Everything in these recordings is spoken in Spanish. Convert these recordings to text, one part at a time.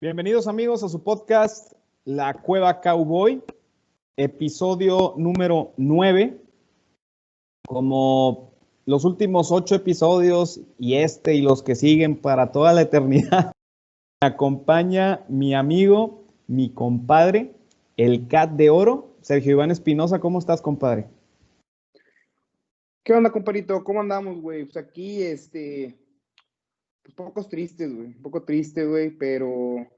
Bienvenidos amigos a su podcast La Cueva Cowboy, episodio número 9. Como los últimos 8 episodios y este y los que siguen para toda la eternidad, me acompaña mi amigo, mi compadre, el Cat de Oro, Sergio Iván Espinosa. ¿Cómo estás, compadre? ¿Qué onda, compadrito? ¿Cómo andamos, güey? Pues aquí, Un poco triste, güey, pero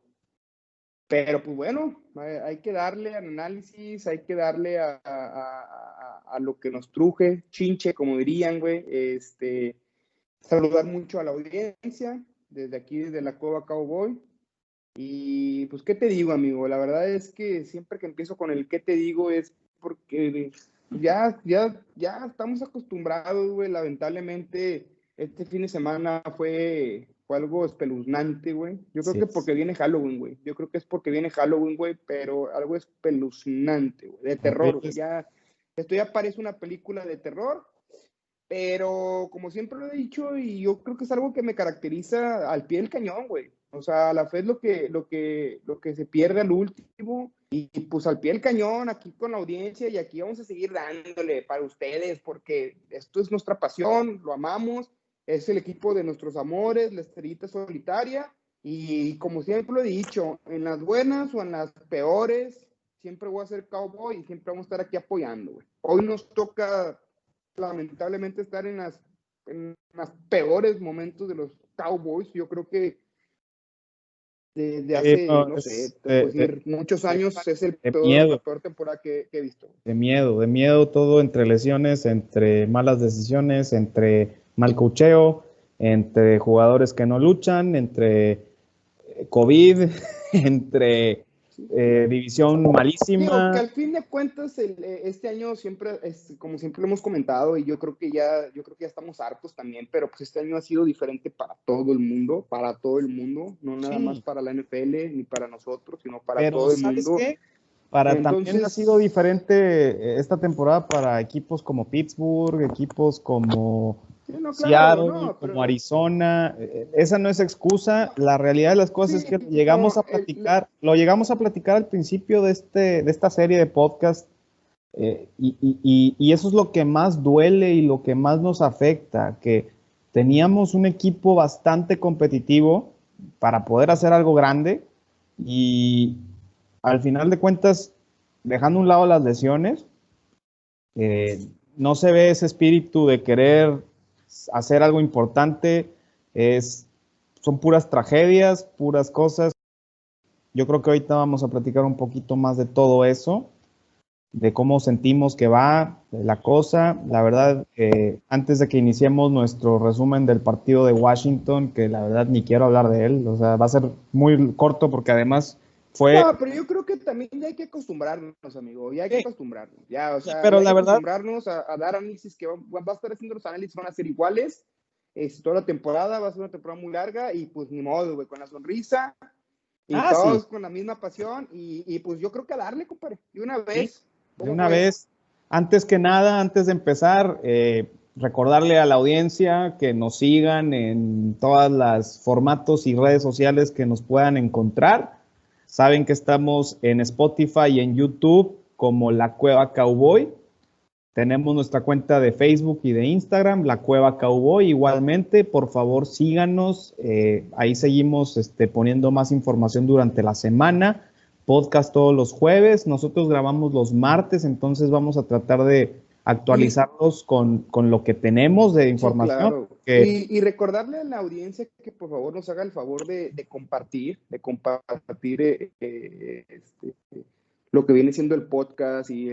pues bueno, hay que darle al análisis, hay que darle a lo que nos truje, chinche, como dirían, güey. Saludar mucho a la audiencia, desde aquí, desde la Cueva Cowboy. Y pues, ¿qué te digo, amigo? La verdad es que siempre que empiezo con el ¿qué te digo? Es porque ya estamos acostumbrados, güey, lamentablemente. Este fin de semana fue algo espeluznante, güey. Yo creo que porque viene Halloween, güey. Pero algo espeluznante, güey. De terror, güey. Esto ya parece una película de terror. Pero como siempre lo he dicho, y yo creo que es algo que me caracteriza al pie del cañón, güey. O sea, a la fe es lo que se pierde al último. Y pues al pie del cañón, aquí con la audiencia, y aquí vamos a seguir dándole para ustedes, porque esto es nuestra pasión, lo amamos. Es el equipo de nuestros amores, la estrellita solitaria, y como siempre lo he dicho, en las buenas o en las peores, siempre voy a ser Cowboy y siempre vamos a estar aquí apoyando, güey. Hoy nos toca, lamentablemente, estar en las peores momentos de los Cowboys. Yo creo que desde hace, muchos años es la peor temporada que he visto. De miedo, todo entre lesiones, entre malas decisiones, entre mal coacheo, entre jugadores que no luchan, entre COVID, entre división malísima. Digo, que al fin de cuentas este año siempre, como siempre lo hemos comentado, y yo creo que ya estamos hartos también, pero pues este año ha sido diferente para todo el mundo, no nada más para la NFL ni para nosotros, sino pero todo el mundo. ¿Qué? También ha sido diferente esta temporada para equipos como Pittsburgh, equipos como Seattle, como Arizona. Esa no es excusa. La realidad de las cosas es que lo llegamos a platicar al principio de esta serie de podcast, y eso es lo que más duele y lo que más nos afecta, que teníamos un equipo bastante competitivo para poder hacer algo grande y al final de cuentas, dejando a un lado las lesiones, no se ve ese espíritu de querer hacer algo importante. Son puras tragedias, puras cosas. Yo creo que ahorita vamos a platicar un poquito más de todo eso, de cómo sentimos que va la cosa. La verdad, antes de que iniciemos nuestro resumen del partido de Washington, que la verdad ni quiero hablar de él, o sea, va a ser muy corto porque además... No, pero yo creo que también ya hay que acostumbrarnos, amigo, acostumbrarnos a dar análisis que va a estar haciendo los análisis, van a ser iguales, toda la temporada, va a ser una temporada muy larga y pues ni modo, güey, con la sonrisa y todos con la misma pasión y pues yo creo que a darle, compadre, de una vez. Antes que nada, antes de empezar, recordarle a la audiencia que nos sigan en todas las formatos y redes sociales que nos puedan encontrar. Saben que estamos en Spotify y en YouTube como La Cueva Cowboy. Tenemos nuestra cuenta de Facebook y de Instagram, La Cueva Cowboy. Igualmente, por favor, síganos. Ahí seguimos poniendo más información durante la semana. Podcast todos los jueves. Nosotros grabamos los martes, entonces vamos a tratar de actualizarlos con lo que tenemos de información. Sí, claro. Y recordarle a la audiencia que por favor nos haga el favor de compartir lo que viene siendo el podcast y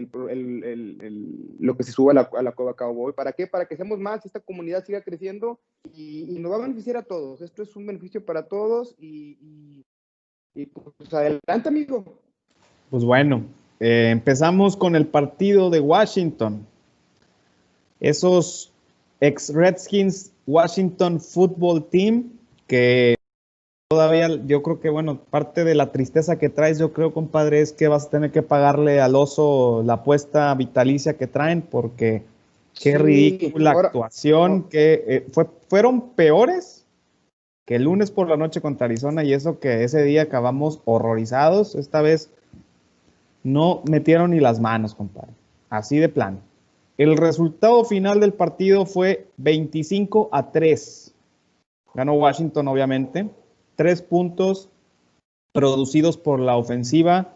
lo que se suba a la Cueva Cowboy. ¿Para qué? Para que seamos más, esta comunidad siga creciendo y nos va a beneficiar a todos. Esto es un beneficio para todos y pues adelante, amigo. Pues bueno, empezamos con el partido de Washington. Esos ex-Redskins Washington Football Team, que todavía yo creo que, bueno, parte de la tristeza que traes, yo creo, compadre, es que vas a tener que pagarle al oso la apuesta vitalicia que traen, porque qué ridícula actuación, fueron peores que el lunes por la noche contra Arizona, y eso que ese día acabamos horrorizados, esta vez no metieron ni las manos, compadre. Así de plano. El resultado final del partido fue 25-3. Ganó Washington, obviamente. 3 puntos producidos por la ofensiva.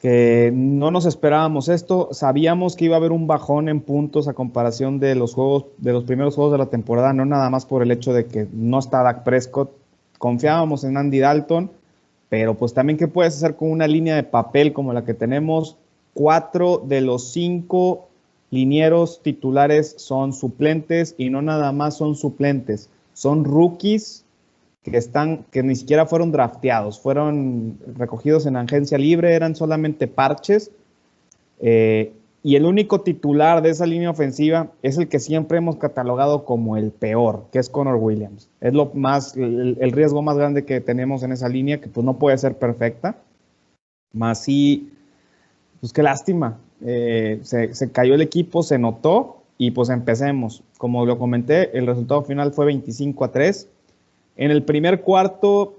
Que no nos esperábamos esto, sabíamos que iba a haber un bajón en puntos a comparación de los juegos, de los primeros juegos de la temporada, no nada más por el hecho de que no está Dak Prescott, confiábamos en Andy Dalton, pero pues también qué puedes hacer con una línea de papel como la que tenemos. 4 de los 5 linieros titulares son suplentes, y no nada más son suplentes, son rookies que ni siquiera fueron drafteados, fueron recogidos en agencia libre, eran solamente parches. Y el único titular de esa línea ofensiva es el que siempre hemos catalogado como el peor, que es Connor Williams. Es el riesgo más grande que tenemos en esa línea, que pues no puede ser perfecta. Más sí, pues qué lástima. Se cayó el equipo, se notó, y pues empecemos. Como lo comenté, el resultado final fue 25-3. En el primer cuarto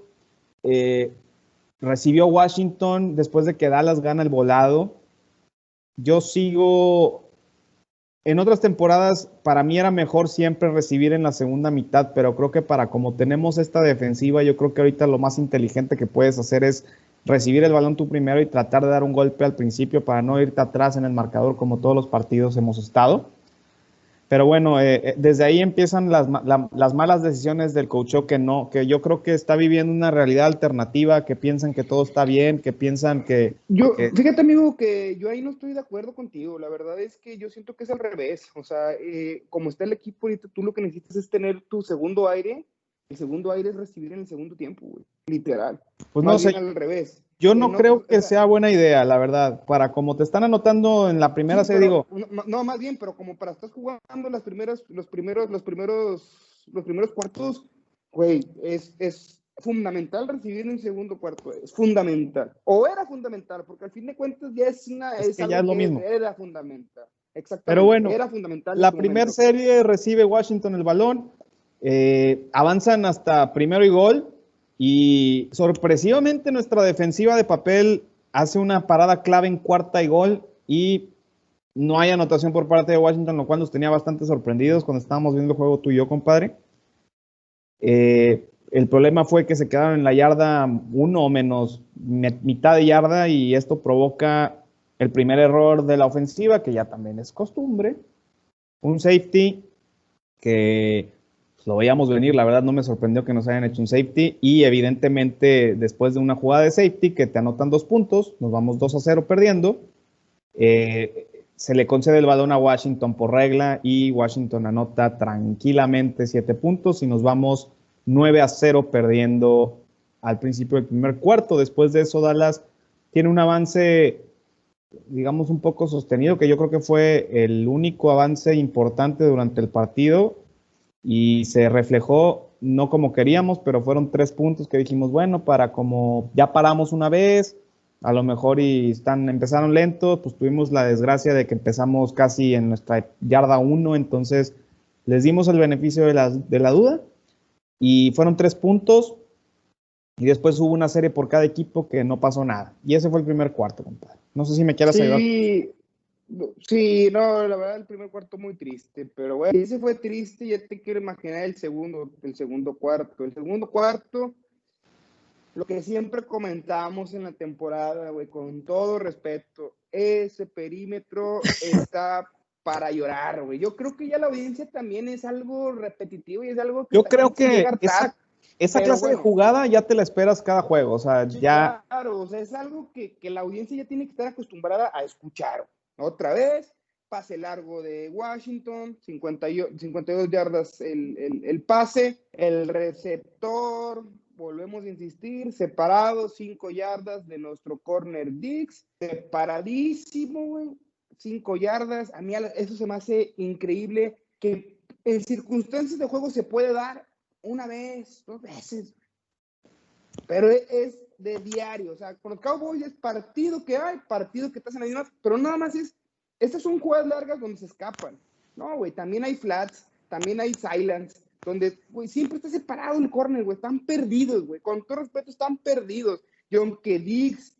recibió Washington después de que Dallas gana el volado. Yo sigo... En otras temporadas para mí era mejor siempre recibir en la segunda mitad, pero creo que para como tenemos esta defensiva, yo creo que ahorita lo más inteligente que puedes hacer es recibir el balón tú primero y tratar de dar un golpe al principio para no irte atrás en el marcador como todos los partidos hemos estado. Pero bueno, desde ahí empiezan las malas decisiones del coacheo, que yo creo que está viviendo una realidad alternativa, que piensan que todo está bien, que piensan que... Fíjate, amigo, que yo ahí no estoy de acuerdo contigo. La verdad es que yo siento que es al revés. O sea, como está el equipo ahorita, tú lo que necesitas es tener tu segundo aire. El segundo aire es recibir en el segundo tiempo, güey. Literal. Pues no sé. Al revés. Yo no creo que sea buena idea, la verdad, para como te están anotando en la primera más bien, pero como para estar jugando los primeros cuartos, güey, es fundamental recibir en el segundo cuarto, es fundamental. O era fundamental, porque al fin de cuentas ya es una... Es que ya es lo mismo. Era fundamental, exactamente. Pero bueno, era fundamental la primera serie recibe Washington el balón, avanzan hasta primero y gol, y sorpresivamente nuestra defensiva de papel hace una parada clave en cuarta y gol, y no hay anotación por parte de Washington, lo cual nos tenía bastante sorprendidos cuando estábamos viendo el juego tú y yo, compadre. El problema fue que se quedaron en la yarda 1 o menos mitad de yarda, y esto provoca el primer error de la ofensiva, que ya también es costumbre. Un safety que... Lo veíamos venir, la verdad no me sorprendió que nos hayan hecho un safety, y evidentemente después de una jugada de safety que te anotan 2 puntos, nos vamos 2-0 perdiendo, se le concede el balón a Washington por regla, y Washington anota tranquilamente 7 puntos y nos vamos 9-0 perdiendo al principio del primer cuarto. Después de eso Dallas tiene un avance, digamos, un poco sostenido, que yo creo que fue el único avance importante durante el partido. Y se reflejó, no como queríamos, pero fueron 3 puntos que dijimos, bueno, para como ya paramos una vez, a lo mejor y empezaron lentos, pues tuvimos la desgracia de que empezamos casi en nuestra yarda 1, entonces les dimos el beneficio de la duda, y fueron 3 puntos, y después hubo una serie por cada equipo que no pasó nada. Y ese fue el primer cuarto, compadre. No sé si me quieras ayudar. Sí, no, la verdad el primer cuarto muy triste, pero bueno, ese fue triste, ya te quiero imaginar el segundo cuarto. El segundo cuarto, lo que siempre comentábamos en la temporada, güey, con todo respeto, ese perímetro está para llorar, güey. Yo creo que ya la audiencia también es algo repetitivo y es algo que... Yo creo que esa clase de jugada ya te la esperas cada juego, o sea, ya... Claro, o sea, es algo que la audiencia ya tiene que estar acostumbrada a escuchar. Otra vez, pase largo de Washington, 52 yardas el pase, el receptor, volvemos a insistir, separado, 5 yardas de nuestro corner Diggs, separadísimo, güey, 5 yardas. A mí eso se me hace increíble, que en circunstancias de juego se puede dar una vez, 2 veces, pero es de diario, o sea, con los Cowboys es partido que estás en las, pero nada más estas son jugadas largas donde se escapan, no, güey, también hay flats, también hay silence, donde, güey, siempre está separado el corner, güey, están perdidos, güey, con todo respeto, están perdidos. Y aunque Diggs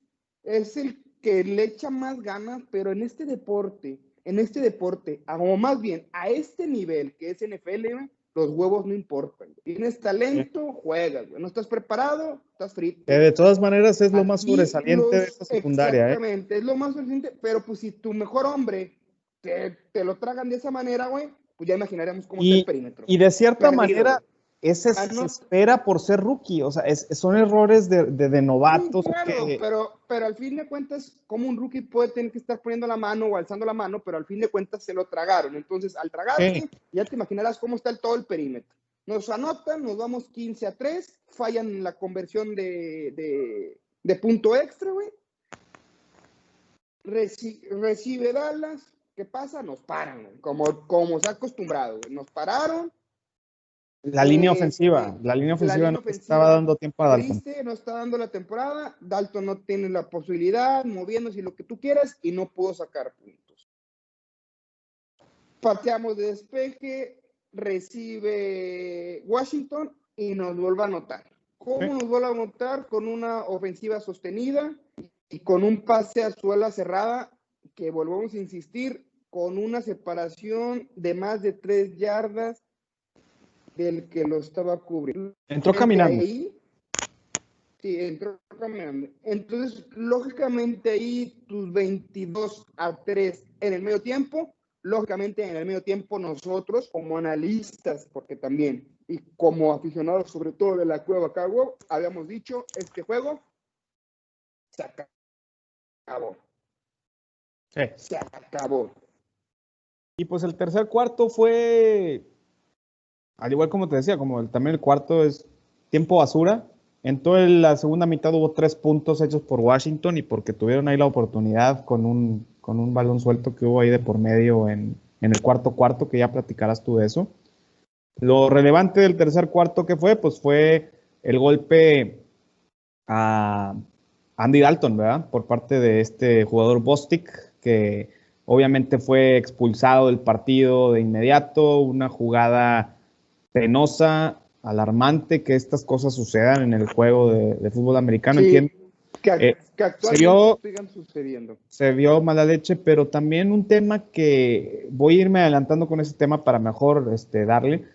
es el que le echa más ganas, pero en este deporte, o más bien, a este nivel que es NFL, güey, los huevos no importan. Tienes talento, juegas, güey. No estás preparado, estás frito. De todas maneras, es lo más sobresaliente de esta secundaria. Exactamente, es lo más sobresaliente, pero pues si tu mejor hombre te lo tragan de esa manera, güey, pues ya imaginaríamos cómo está el perímetro. Y de cierta manera, ese se espera por ser rookie. O sea, son errores de novatos. Sí, claro, que... pero al fin de cuentas, como un rookie puede tener que estar poniendo la mano o alzando la mano, pero al fin de cuentas se lo tragaron. Entonces, al tragarse, sí, ya te imaginarás cómo está todo el perímetro. Nos anotan, nos vamos 15-3, fallan la conversión de punto extra, güey. Recibe Dallas. ¿Qué pasa? Nos paran, güey. Como se ha acostumbrado, güey. Nos pararon. La línea ofensiva estaba dando tiempo a Dalton. No está dando la temporada, Dalton no tiene la posibilidad, moviéndose lo que tú quieras, y no pudo sacar puntos. Pateamos de despeje, recibe Washington y nos vuelve a anotar. ¿Cómo nos vuelve a anotar? Con una ofensiva sostenida y con un pase a suela cerrada que, volvemos a insistir, con una separación de más de 3 yardas del que lo estaba cubriendo. Entró caminando. Entró caminando. Entonces, lógicamente, ahí tus 22-3 en el medio tiempo. Lógicamente, en el medio tiempo nosotros, como analistas, porque también, y como aficionados, sobre todo de la Cueva Cowboy, habíamos dicho, este juego se acabó. Sí. Se acabó. Y pues el tercer cuarto fue... Al igual como te decía, como también el cuarto es tiempo basura, en toda la segunda mitad hubo 3 puntos hechos por Washington y porque tuvieron ahí la oportunidad con un balón suelto que hubo ahí de por medio en el cuarto cuarto, que ya platicarás tú de eso. Lo relevante del tercer cuarto que fue, pues fue el golpe a Andy Dalton, ¿verdad? Por parte de este jugador Bostic, que obviamente fue expulsado del partido de inmediato, una jugada... penosa, alarmante que estas cosas sucedan en el juego de fútbol americano. Sí, entiendo que actualmente sigan sucediendo. Se vio mala leche, pero también un tema que voy a irme adelantando con ese tema para mejor darle.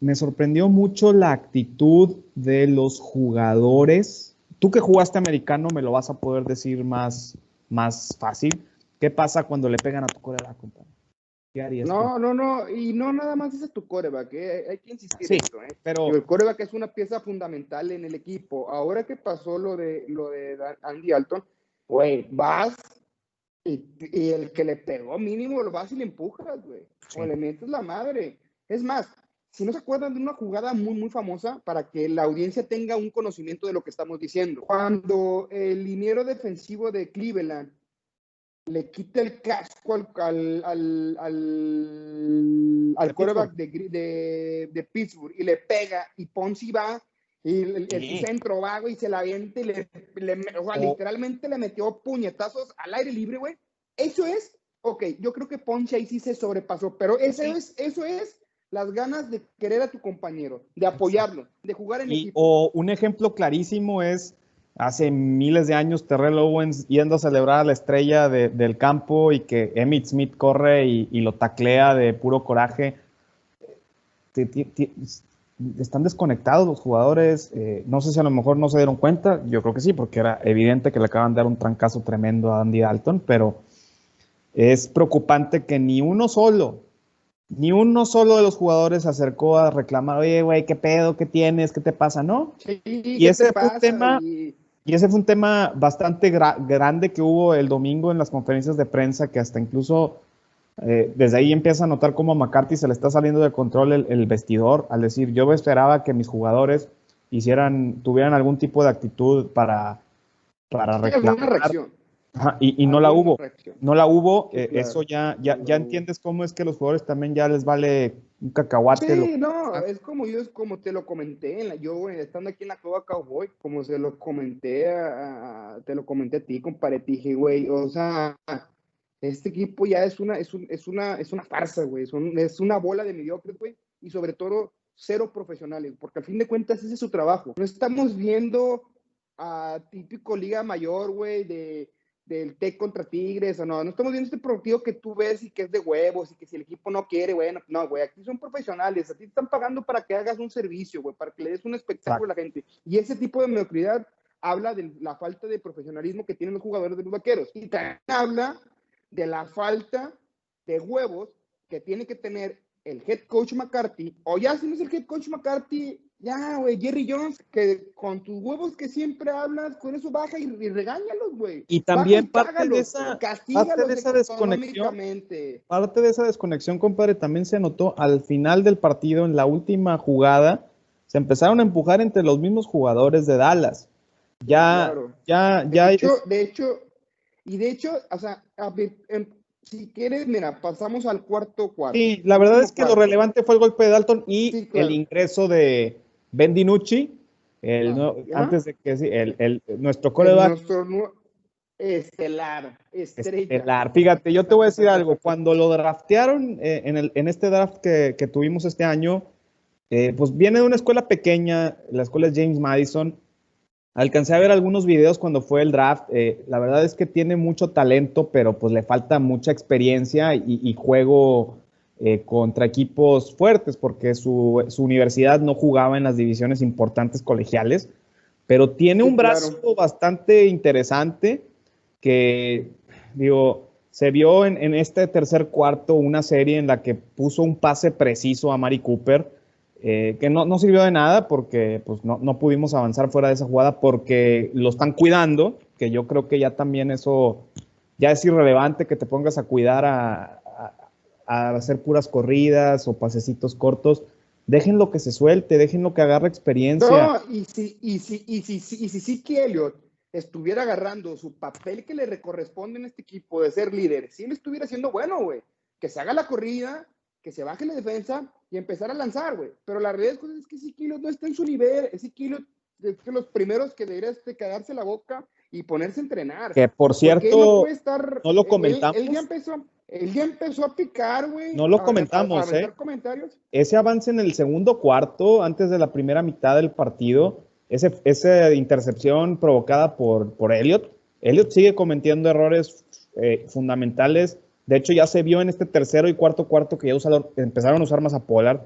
Me sorprendió mucho la actitud de los jugadores. Tú que jugaste americano me lo vas a poder decir más fácil. ¿Qué pasa cuando le pegan a tu coreback, compadre? No, y no nada más es a tu coreback, hay que insistir en esto, pero el coreback es una pieza fundamental en el equipo. Ahora que pasó lo de Andy Dalton, güey, vas y el que le pegó mínimo lo vas y le empujas, güey, sí, o le metes la madre. Es más, si no se acuerdan de una jugada muy, muy famosa, para que la audiencia tenga un conocimiento de lo que estamos diciendo. Cuando el liniero defensivo de Cleveland le quita el casco al quarterback de Pittsburgh y le pega, y Ponzi va y el centro va, güey, y se la avienta y literalmente le metió puñetazos al aire libre, güey. Eso es, yo creo que Ponzi ahí sí se sobrepasó, pero eso es las ganas de querer a tu compañero, de apoyarlo, de jugar en equipo. O un ejemplo clarísimo es hace miles de años, Terrell Owens yendo a celebrar a la estrella del campo y que Emmitt Smith corre y lo taclea de puro coraje. Están desconectados los jugadores. No sé si a lo mejor no se dieron cuenta. Yo creo que sí, porque era evidente que le acaban de dar un trancazo tremendo a Andy Dalton, pero es preocupante que ni uno solo de los jugadores se acercó a reclamar, oye, güey, ¿qué pedo? ¿Qué tienes? ¿Qué te pasa? ¿No? Sí, y ese fue un tema... Y ese fue un tema bastante grande que hubo el domingo en las conferencias de prensa, que hasta incluso desde ahí empieza a notar cómo a McCarthy se le está saliendo de control el vestidor, al decir, yo esperaba que mis jugadores tuvieran algún tipo de actitud para reclamar. Ajá, y no la hubo. No la hubo. Claro, eso ya entiendes cómo es que los jugadores también ya les vale un cacahuate. Sí, es como te lo comenté, estando aquí en la Cueva Cowboy, como se lo comenté a ti, compadre, dije, güey, o sea, este equipo ya es una farsa, güey, es una bola de mediocres, güey, y sobre todo cero profesionales, porque al fin de cuentas ese es su trabajo. No estamos viendo a típico Liga Mayor, güey, del Tec contra Tigres, o no estamos viendo este partido que tú ves y que es de huevos y que si el equipo no quiere, bueno, no, güey, aquí son profesionales, a ti te están pagando para que hagas un servicio, güey, para que le des un espectáculo a la gente. Y ese tipo de mediocridad habla de la falta de profesionalismo que tienen los jugadores de los Vaqueros. Y también habla de la falta de huevos que tiene que tener el head coach McCarthy, o ya si no es el head coach McCarthy, ya, güey, Jerry Jones, que con tus huevos que siempre hablas, con eso baja y regáñalos, güey. Y también baja, parte de esa desconexión, compadre, también se notó al final del partido, en la última jugada, se empezaron a empujar entre los mismos jugadores de Dallas. De hecho, o sea, si quieres, mira, pasamos al cuarto cuarto. Sí, la verdad es que lo relevante fue el golpe de Dalton y sí, claro, el ingreso de Ben DiNucci, nuestro quarterback. Estelar. Fíjate, yo te voy a decir algo. Cuando lo draftearon en este draft que tuvimos este año, pues viene de una escuela pequeña, la escuela es James Madison. Alcancé a ver algunos videos cuando fue el draft. La verdad es que tiene mucho talento, pero pues le falta mucha experiencia y juego contra equipos fuertes, porque su universidad no jugaba en las divisiones importantes colegiales. Pero tiene un brazo bastante interesante que, digo, se vio en este tercer cuarto una serie en la que puso un pase preciso a Mari Cooper. Que no sirvió de nada porque pues, no pudimos avanzar fuera de esa jugada porque lo están cuidando, que yo creo que ya también eso ya es irrelevante que te pongas a cuidar a hacer puras corridas o pasecitos cortos. Déjenlo que se suelte, déjenlo que agarre experiencia. No, y si Zeke Elliott estuviera agarrando su papel que le corresponde en este equipo de ser líder, si él estuviera haciendo bueno, güey, que se haga la corrida, que se baje la defensa y empezar a lanzar, güey. Pero la realidad es que Zeke Elliott no está en su nivel. Zeke Elliott es que los primeros que debería quedarse la boca y ponerse a entrenar. Que, por cierto, no lo comentamos. Él ya empezó a picar, güey. No lo comentamos, comentarios. Ese avance en el segundo cuarto, antes de la primera mitad del partido, esa intercepción provocada por Elliott. Elliott sigue cometiendo errores fundamentales. De hecho, ya se vio en este tercero y cuarto cuarto que ya empezaron a usar más a Pollard.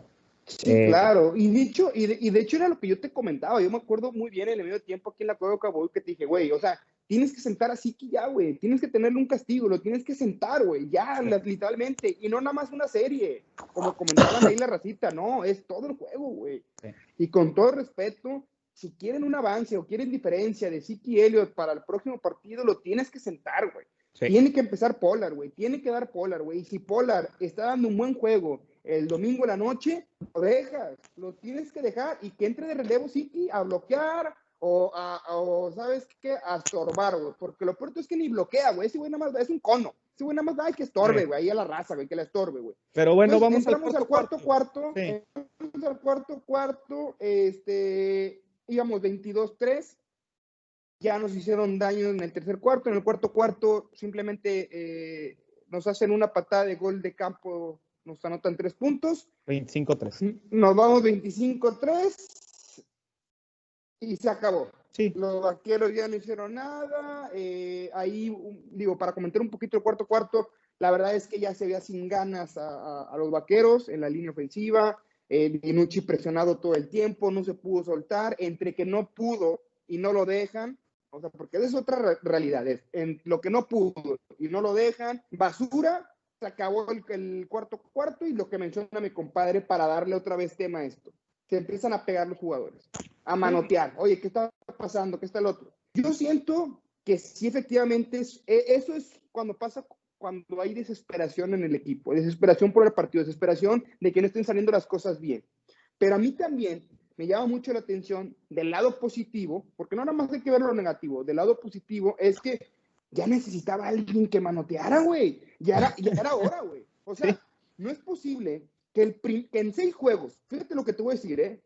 Sí, claro. Y de hecho era lo que yo te comentaba. Yo me acuerdo muy bien en el medio tiempo aquí en La Cueva Cowboy que te dije, güey, o sea, tienes que sentar a Zeke ya, güey. Tienes que tenerle un castigo. Lo tienes que sentar, güey. Ya, literalmente. Y no nada más una serie. Como comentaban ahí la racita. No, es todo el juego, güey. Sí. Y con todo respeto, si quieren un avance o quieren diferencia de Zeke Elliott para el próximo partido, lo tienes que sentar, güey. Sí. Tiene que empezar Pollard, güey. Tiene que dar Pollard, güey. Y si Pollard está dando un buen juego el domingo en la noche, lo dejas. Lo tienes que dejar y que entre de relevo Zeke a bloquear o ¿sabes qué? A estorbar, güey. Porque lo peor es que ni bloquea, güey. Ese güey nada más da, es un cono. Ese güey nada más da y que estorbe, güey. Sí. Ahí a la raza, güey, que la estorbe, güey. Pero bueno, entonces, vamos al cuarto. Sí. Entramos al cuarto. Íbamos 22-3. Ya nos hicieron daño en el tercer cuarto. En el cuarto cuarto simplemente nos hacen una patada de gol de campo. Nos anotan 3 puntos. 25-3. Nos vamos 25-3 y se acabó. Sí. Los Vaqueros ya no hicieron nada. Ahí, digo, para comentar un poquito el cuarto cuarto, la verdad es que ya se veía sin ganas a los Vaqueros en la línea ofensiva. DiNucci presionado todo el tiempo, no se pudo soltar. Entre que no pudo y no lo dejan. O sea, porque esa es otra realidad. En lo que no pudo y no lo dejan, basura, se acabó el cuarto y lo que menciona mi compadre para darle otra vez tema a esto. Se empiezan a pegar los jugadores, a manotear. Oye, ¿qué está pasando? ¿Qué está el otro? Yo siento que sí, efectivamente, eso es cuando pasa, cuando hay desesperación en el equipo, desesperación por el partido, desesperación de que no estén saliendo las cosas bien. Pero a mí también me llama mucho la atención del lado positivo, porque no nada más hay que ver lo negativo, del lado positivo es que ya necesitaba alguien que manoteara, güey. Ya era hora, güey. O sea, no es posible que en 6 juegos, fíjate lo que te voy a decir,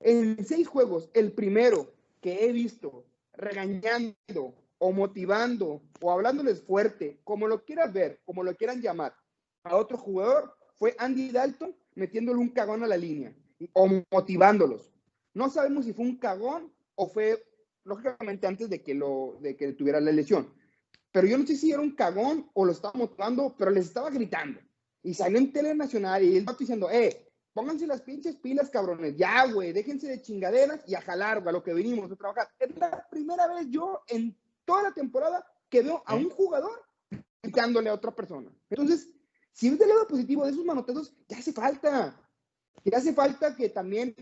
en 6 juegos, el primero que he visto regañando o motivando o hablándoles fuerte, como lo quieras ver, como lo quieran llamar, a otro jugador, fue Andy Dalton metiéndole un cagón a la línea o motivándolos. No sabemos si fue un cagón o fue, lógicamente, antes de que tuviera la lesión. Pero yo no sé si era un cagón o lo estaba motivando, pero les estaba gritando. Y salió en tele nacional y él va diciendo, pónganse las pinches pilas, cabrones. Ya, güey, déjense de chingaderas y a jalar, güey, a lo que venimos a trabajar. Es la primera vez yo en toda la temporada que veo a un jugador gritándole a otra persona. Entonces, si ves del lado positivo de esos manotazos, ya hace falta. Ya hace falta que también...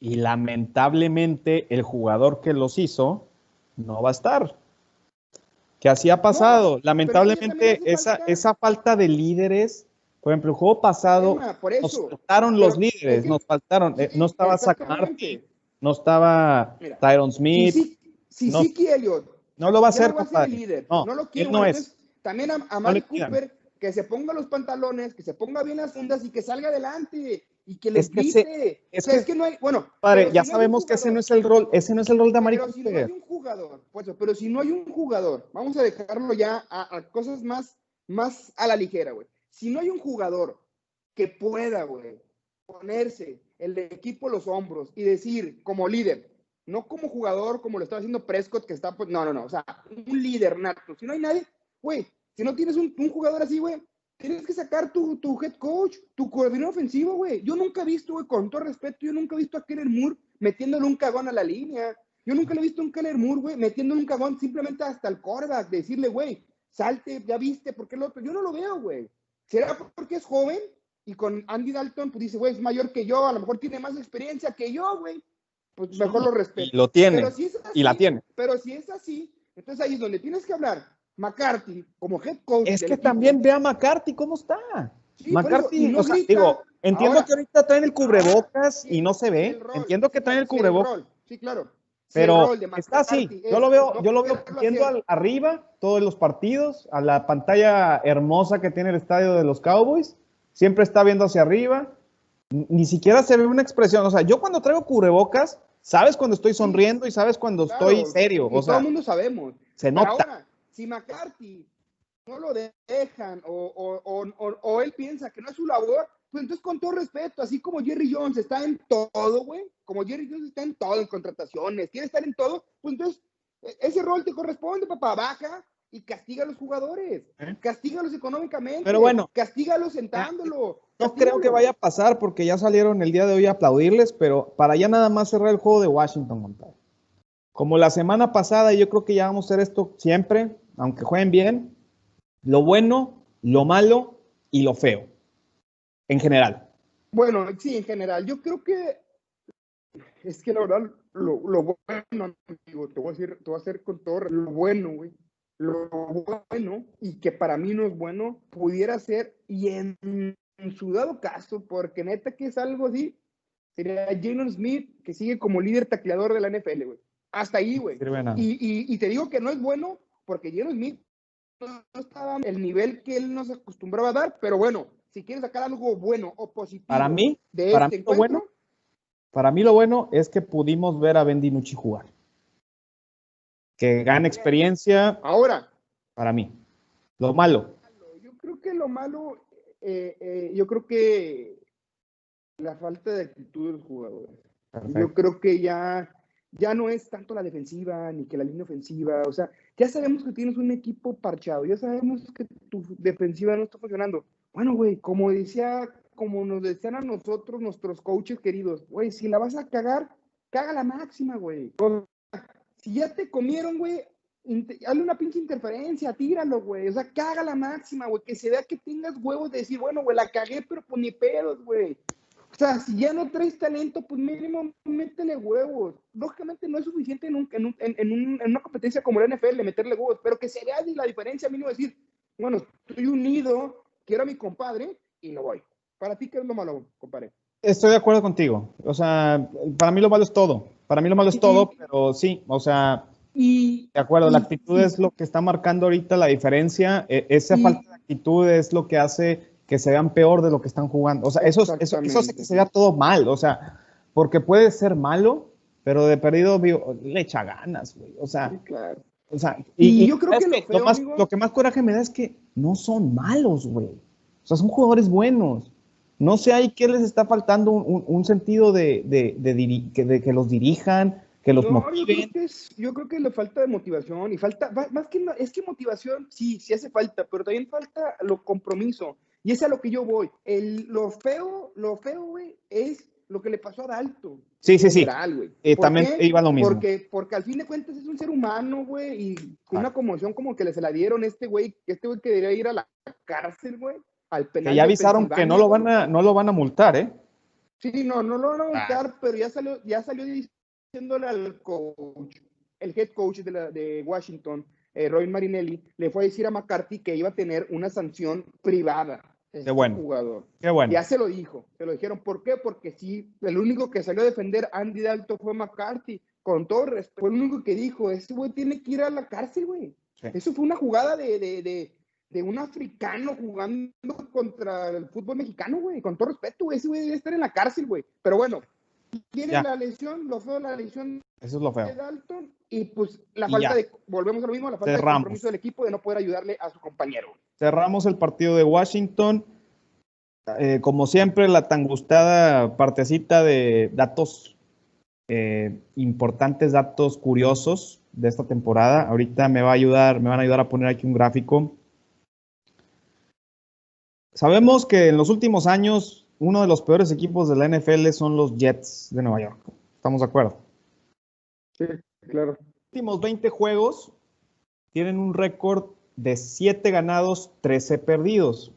Y lamentablemente el jugador que los hizo no va a estar. Que así ha pasado. No, lamentablemente esa falta de líderes... Por ejemplo, el juego pasado nos faltaron los líderes, nos faltaron, no estaba Zach Martin, no estaba Tyron Smith. Zeke Elliott. No lo va a hacer, compadre. No lo quiero. No es. También a Mari Cooper, que se ponga los pantalones, que se ponga bien las fundas y que salga adelante y que les grite. Es que no hay, bueno. Padre, ya sabemos que ese no es el rol de Mari Cooper. Pero si no hay un jugador, vamos a dejarlo ya a cosas más a la ligera, güey. Si no hay un jugador que pueda, güey, ponerse el equipo a los hombros y decir como líder, no como jugador como lo está haciendo Prescott, que está, pues, no, o sea, un líder nato. Si no hay nadie, güey, si no tienes un jugador así, güey, tienes que sacar tu head coach, tu coordinador ofensivo, güey. Yo nunca he visto, güey, con todo respeto, yo nunca he visto a Kellen Moore metiéndole un cagón a la línea. Yo nunca le he visto a un Kellen Moore, güey, metiéndole un cagón simplemente hasta el quarterback, decirle, güey, salte, ya viste, porque el otro, yo no lo veo, güey. ¿Será porque es joven? Y con Andy Dalton, pues dice, güey, es mayor que yo, a lo mejor tiene más experiencia que yo, güey. Pues mejor lo respeto. Y lo tiene. Pero si es así, y la tiene. Pero si es así, entonces ahí es donde tienes que hablar. McCarthy, como head coach. Es que también ve a McCarthy cómo está. Sí, McCarthy, no, o sea, digo, entiendo ahora, que ahorita traen el cubrebocas y no se ve. Rol, entiendo que traen el cubrebocas. Sí, claro. Pero está así, yo lo veo viendo arriba todos los partidos, a la pantalla hermosa que tiene el estadio de los Cowboys, siempre está viendo hacia arriba, ni siquiera se ve una expresión, o sea, yo cuando traigo cubrebocas, sabes cuando estoy sonriendo y sabes cuando estoy serio, o sea, todo el mundo sabemos, se nota. Ahora, si McCarthy no lo dejan o él piensa que no es su labor, pues entonces con todo respeto, así como Jerry Jones está en todo, güey, como Jerry Jones está en todo, en contrataciones, quiere estar en todo, pues entonces ese rol te corresponde, papá, baja y castiga a los jugadores, castígalos económicamente, pero bueno, castígalos sentándolo. No creo que vaya a pasar porque ya salieron el día de hoy a aplaudirles, pero para ya nada más cerrar el juego de Washington, compadre. Como la semana pasada, yo creo que ya vamos a hacer esto siempre, aunque jueguen bien, lo bueno, lo malo y lo feo. En general. Bueno, sí, en general. Yo creo que es que la verdad, lo bueno, amigo, te voy a hacer con todo lo bueno, güey. Lo bueno, y que para mí no es bueno, pudiera ser, y en su dado caso, porque neta que es algo así, sería Jaylon Smith, que sigue como líder tacleador de la NFL, güey. Hasta ahí, güey. Y te digo que no es bueno, porque Jaylon Smith no estaba en el nivel que él nos acostumbraba a dar, pero bueno. Si quieres sacar algo bueno o positivo para mí lo bueno es que pudimos ver a Ben DiNucci jugar. Que gane experiencia. Ahora. Para mí. Lo malo. Yo creo que lo malo, yo creo que la falta de actitud de los jugadores. Perfecto. Yo creo que ya no es tanto la defensiva ni que la línea ofensiva. O sea, ya sabemos que tienes un equipo parchado. Ya sabemos que tu defensiva no está funcionando. Bueno, güey, como nos decían a nosotros, nuestros coaches queridos, güey, si la vas a cagar, caga la máxima, güey. Si ya te comieron, güey, hazle una pinche interferencia, tíralo, güey. O sea, caga la máxima, güey, que se vea que tengas huevos de decir, bueno, güey, la cagué, pero pues ni pedos, güey. O sea, si ya no traes talento, pues mínimo, métele huevos. Lógicamente no es suficiente en una competencia como la NFL meterle huevos, pero que se vea la diferencia, mínimo decir, bueno, estoy unido... Quiero a mi compadre y no voy. ¿Para ti qué es lo malo, compadre? Estoy de acuerdo contigo. O sea, para mí lo malo es todo. Pero sí, o sea, de acuerdo. La actitud es lo que está marcando ahorita la diferencia. Esa falta de actitud es lo que hace que se vean peor de lo que están jugando. O sea, eso hace que se vea todo mal. O sea, porque puede ser malo, pero de perdido le echa ganas, güey. O sea... Sí, claro. O sea, y yo creo que lo que más coraje me da es que no son malos, güey. O sea, son jugadores buenos. No sé ahí qué les está faltando, un sentido de que los dirijan, que los motiven. Yo creo que la falta de motivación y falta, más que es que motivación sí hace falta, pero también falta lo compromiso. Y es a lo que yo voy. Lo feo, güey, es lo que le pasó a Dalton. Sí. Literal, güey. También iba lo mismo. Porque al fin de cuentas es un ser humano, güey, y con una conmoción como que se la dieron a este güey que debería ir a la cárcel, güey, al penal. Que ya avisaron que no lo van a multar, ¿eh? Sí, no lo van a multar, pero ya salió diciéndole al coach, el head coach de Washington, Roy Marinelli, le fue a decir a McCarthy que iba a tener una sanción privada. Qué bueno. Jugador. Qué bueno. Ya se lo dijo. Se lo dijeron. ¿Por qué? Porque sí, el único que salió a defender a Andy Dalton fue McCarthy. Con todo respeto, fue el único que dijo, ese güey tiene que ir a la cárcel, güey. Sí. Eso fue una jugada de un africano jugando contra el fútbol mexicano, güey. Con todo respeto, güey, ese güey debe estar en la cárcel, güey. Pero bueno, tiene ya la lesión, lo feo de la lesión. Eso es lo feo de Dalton. Y pues la falta de, volvemos a lo mismo, la falta de compromiso del equipo de no poder ayudarle a su compañero. Cerramos el partido de Washington. Como siempre, la tan gustada partecita de datos, importantes datos curiosos de esta temporada. Ahorita me van a ayudar a poner aquí un gráfico. Sabemos que en los últimos años, uno de los peores equipos de la NFL son los Jets de Nueva York. ¿Estamos de acuerdo? Sí. Claro. Los últimos 20 juegos tienen un récord de 7 ganados, 13 perdidos.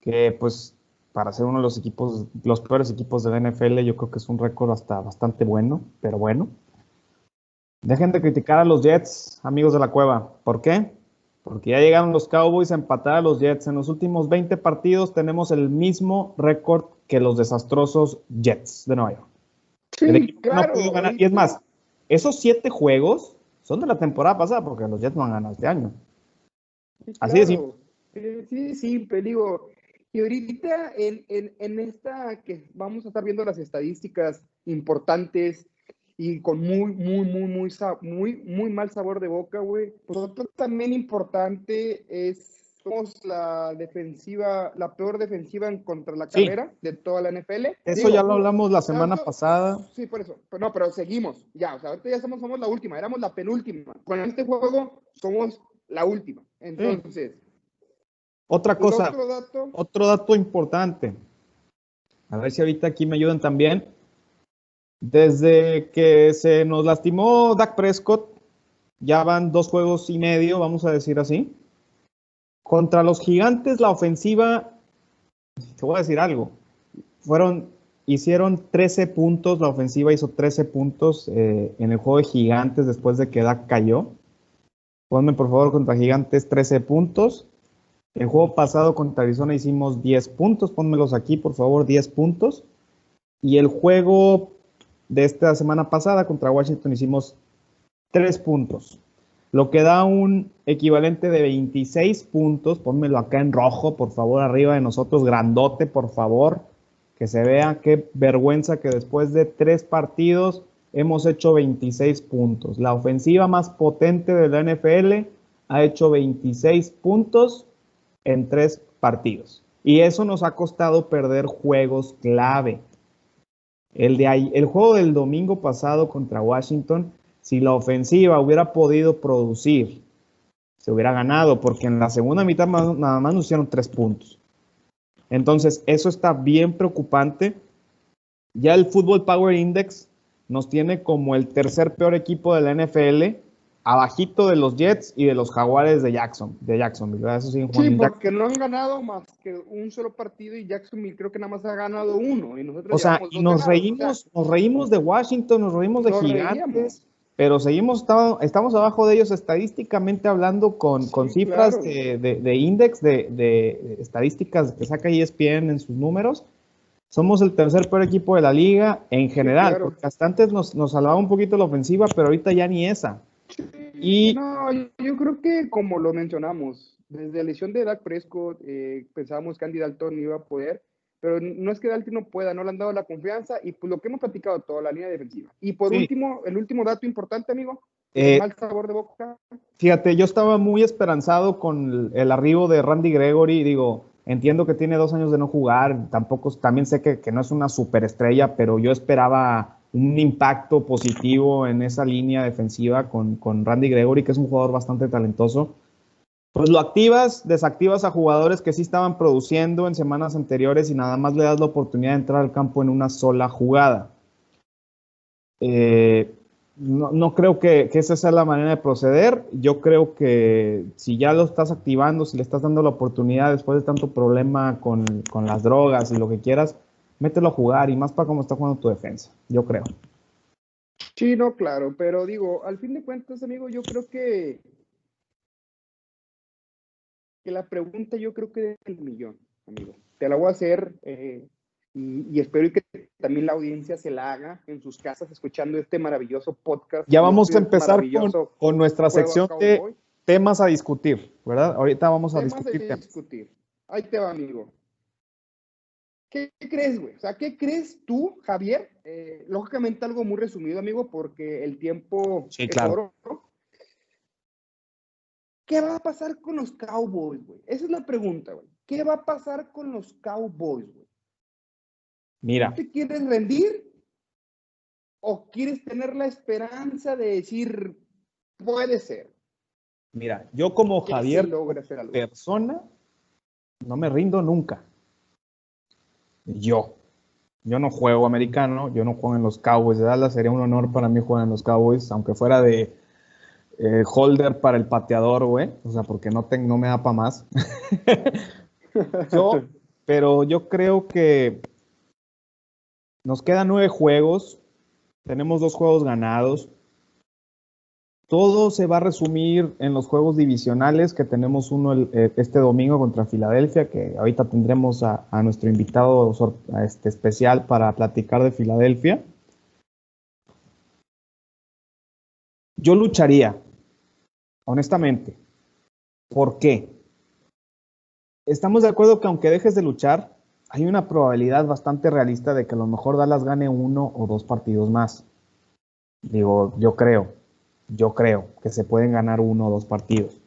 Que, pues, para ser uno de los equipos, los peores equipos de la NFL, yo creo que es un récord hasta bastante bueno, pero bueno. Dejen de criticar a los Jets, amigos de la cueva. ¿Por qué? Porque ya llegaron los Cowboys a empatar a los Jets. En los últimos 20 partidos tenemos el mismo récord que los desastrosos Jets de Nueva York. Sí, el equipo claro, no pudo ganar. Y es más, esos 7 juegos son de la temporada pasada, porque los Jets no han ganado este año. Así de simple. Sí, pero digo, y ahorita en esta que vamos a estar viendo las estadísticas importantes y con muy mal sabor de boca, güey. Por otro, también importante somos la peor defensiva contra la carrera de toda la NFL. Eso digo, ya lo hablamos la semana pasada. Sí, por eso. Pero seguimos. Ya, o sea, ahorita ya somos la última, éramos la penúltima. Con este juego somos la última. Entonces. Sí. Otra cosa. Otro dato importante. A ver si ahorita aquí me ayudan también. Desde que se nos lastimó Dak Prescott, ya van 2.5 juegos, vamos a decir así. Contra los Gigantes, la ofensiva, te voy a decir algo, hicieron 13 puntos, la ofensiva hizo 13 puntos en el juego de Gigantes después de que Dak cayó. Ponme por favor contra Gigantes 13 puntos. El juego pasado contra Arizona hicimos 10 puntos, pónmelos aquí por favor, 10 puntos. Y el juego de esta semana pasada contra Washington hicimos 3 puntos. Lo que da un equivalente de 26 puntos. Pónmelo acá en rojo, por favor, arriba de nosotros, grandote, por favor. Que se vea qué vergüenza que después de 3 partidos hemos hecho 26 puntos. La ofensiva más potente de la NFL ha hecho 26 puntos en 3 partidos. Y eso nos ha costado perder juegos clave. El juego del domingo pasado contra Washington, si la ofensiva hubiera podido producir, se hubiera ganado, porque en la segunda mitad nada más nos hicieron 3 puntos. Entonces, eso está bien preocupante. Ya el Football Power Index nos tiene como el tercer peor equipo de la NFL, abajito de los Jets y de los Jaguares de Jacksonville, ¿verdad? Eso sí, porque no han ganado más que un solo partido y Jacksonville creo que nada más ha ganado uno. Y nosotros, o sea, y nos reímos de Washington, nos reímos de Gigantes. Reíamos. Pero estamos abajo de ellos estadísticamente hablando con cifras claro. de index, de estadísticas que saca ESPN en sus números. Somos el tercer peor equipo de la liga en general, sí, claro. Porque hasta antes nos salvaba un poquito la ofensiva, pero ahorita ya ni esa. Sí, yo creo que como lo mencionamos, desde la lesión de Dak Prescott pensábamos que Andy Dalton iba a poder. Pero no es que Dalton no pueda, no le han dado la confianza y pues lo que hemos platicado toda la línea defensiva. Y por último, el último dato importante, amigo, mal sabor de boca. Fíjate, yo estaba muy esperanzado con el arribo de Randy Gregory, digo, Entiendo que tiene 2 años de no jugar, tampoco, también sé que no es una superestrella, pero yo esperaba un impacto positivo en esa línea defensiva con Randy Gregory, que es un jugador bastante talentoso. Pues lo activas, desactivas a jugadores que sí estaban produciendo en semanas anteriores y nada más le das la oportunidad de entrar al campo en una sola jugada. No creo que esa sea la manera de proceder. Yo creo que si ya lo estás activando, si le estás dando la oportunidad después de tanto problema con las drogas y lo que quieras, mételo a jugar, y más para cómo está jugando tu defensa, yo creo. Sí, no, claro, pero digo, al fin de cuentas, amigo, yo creo que la pregunta yo creo que es el millón, amigo. Te la voy a hacer y espero que también la audiencia se la haga en sus casas escuchando este maravilloso podcast. Ya vamos a empezar con nuestra sección de temas a discutir, ¿verdad? Ahorita vamos a discutir temas. Ahí te va, amigo. ¿Qué crees, güey? O sea, ¿qué crees tú, Javier? Lógicamente algo muy resumido, amigo, porque el tiempo sí, claro. Es oro. ¿Qué va a pasar con los Cowboys, güey? Esa es la pregunta, güey. ¿Qué va a pasar con los Cowboys, güey? Mira. ¿Te quieres rendir? ¿O quieres tener la esperanza de decir, puede ser? Mira, yo como Javier, persona, no me rindo nunca. Yo no juego americano, yo no juego en los Cowboys de Dallas. Sería un honor para mí jugar en los Cowboys, aunque fuera de holder para el pateador, güey. O sea, porque no me da para más. Pero yo creo que nos quedan 9 juegos, tenemos 2 juegos ganados. Todo se va a resumir en los juegos divisionales, que tenemos uno este domingo contra Filadelfia, que ahorita tendremos a nuestro invitado especial para platicar de Filadelfia. Yo lucharía, honestamente. ¿Por qué? Estamos de acuerdo que aunque dejes de luchar, hay una probabilidad bastante realista de que a lo mejor Dallas gane 1 o 2 partidos más. Digo, yo creo que se pueden ganar 1 o 2 partidos.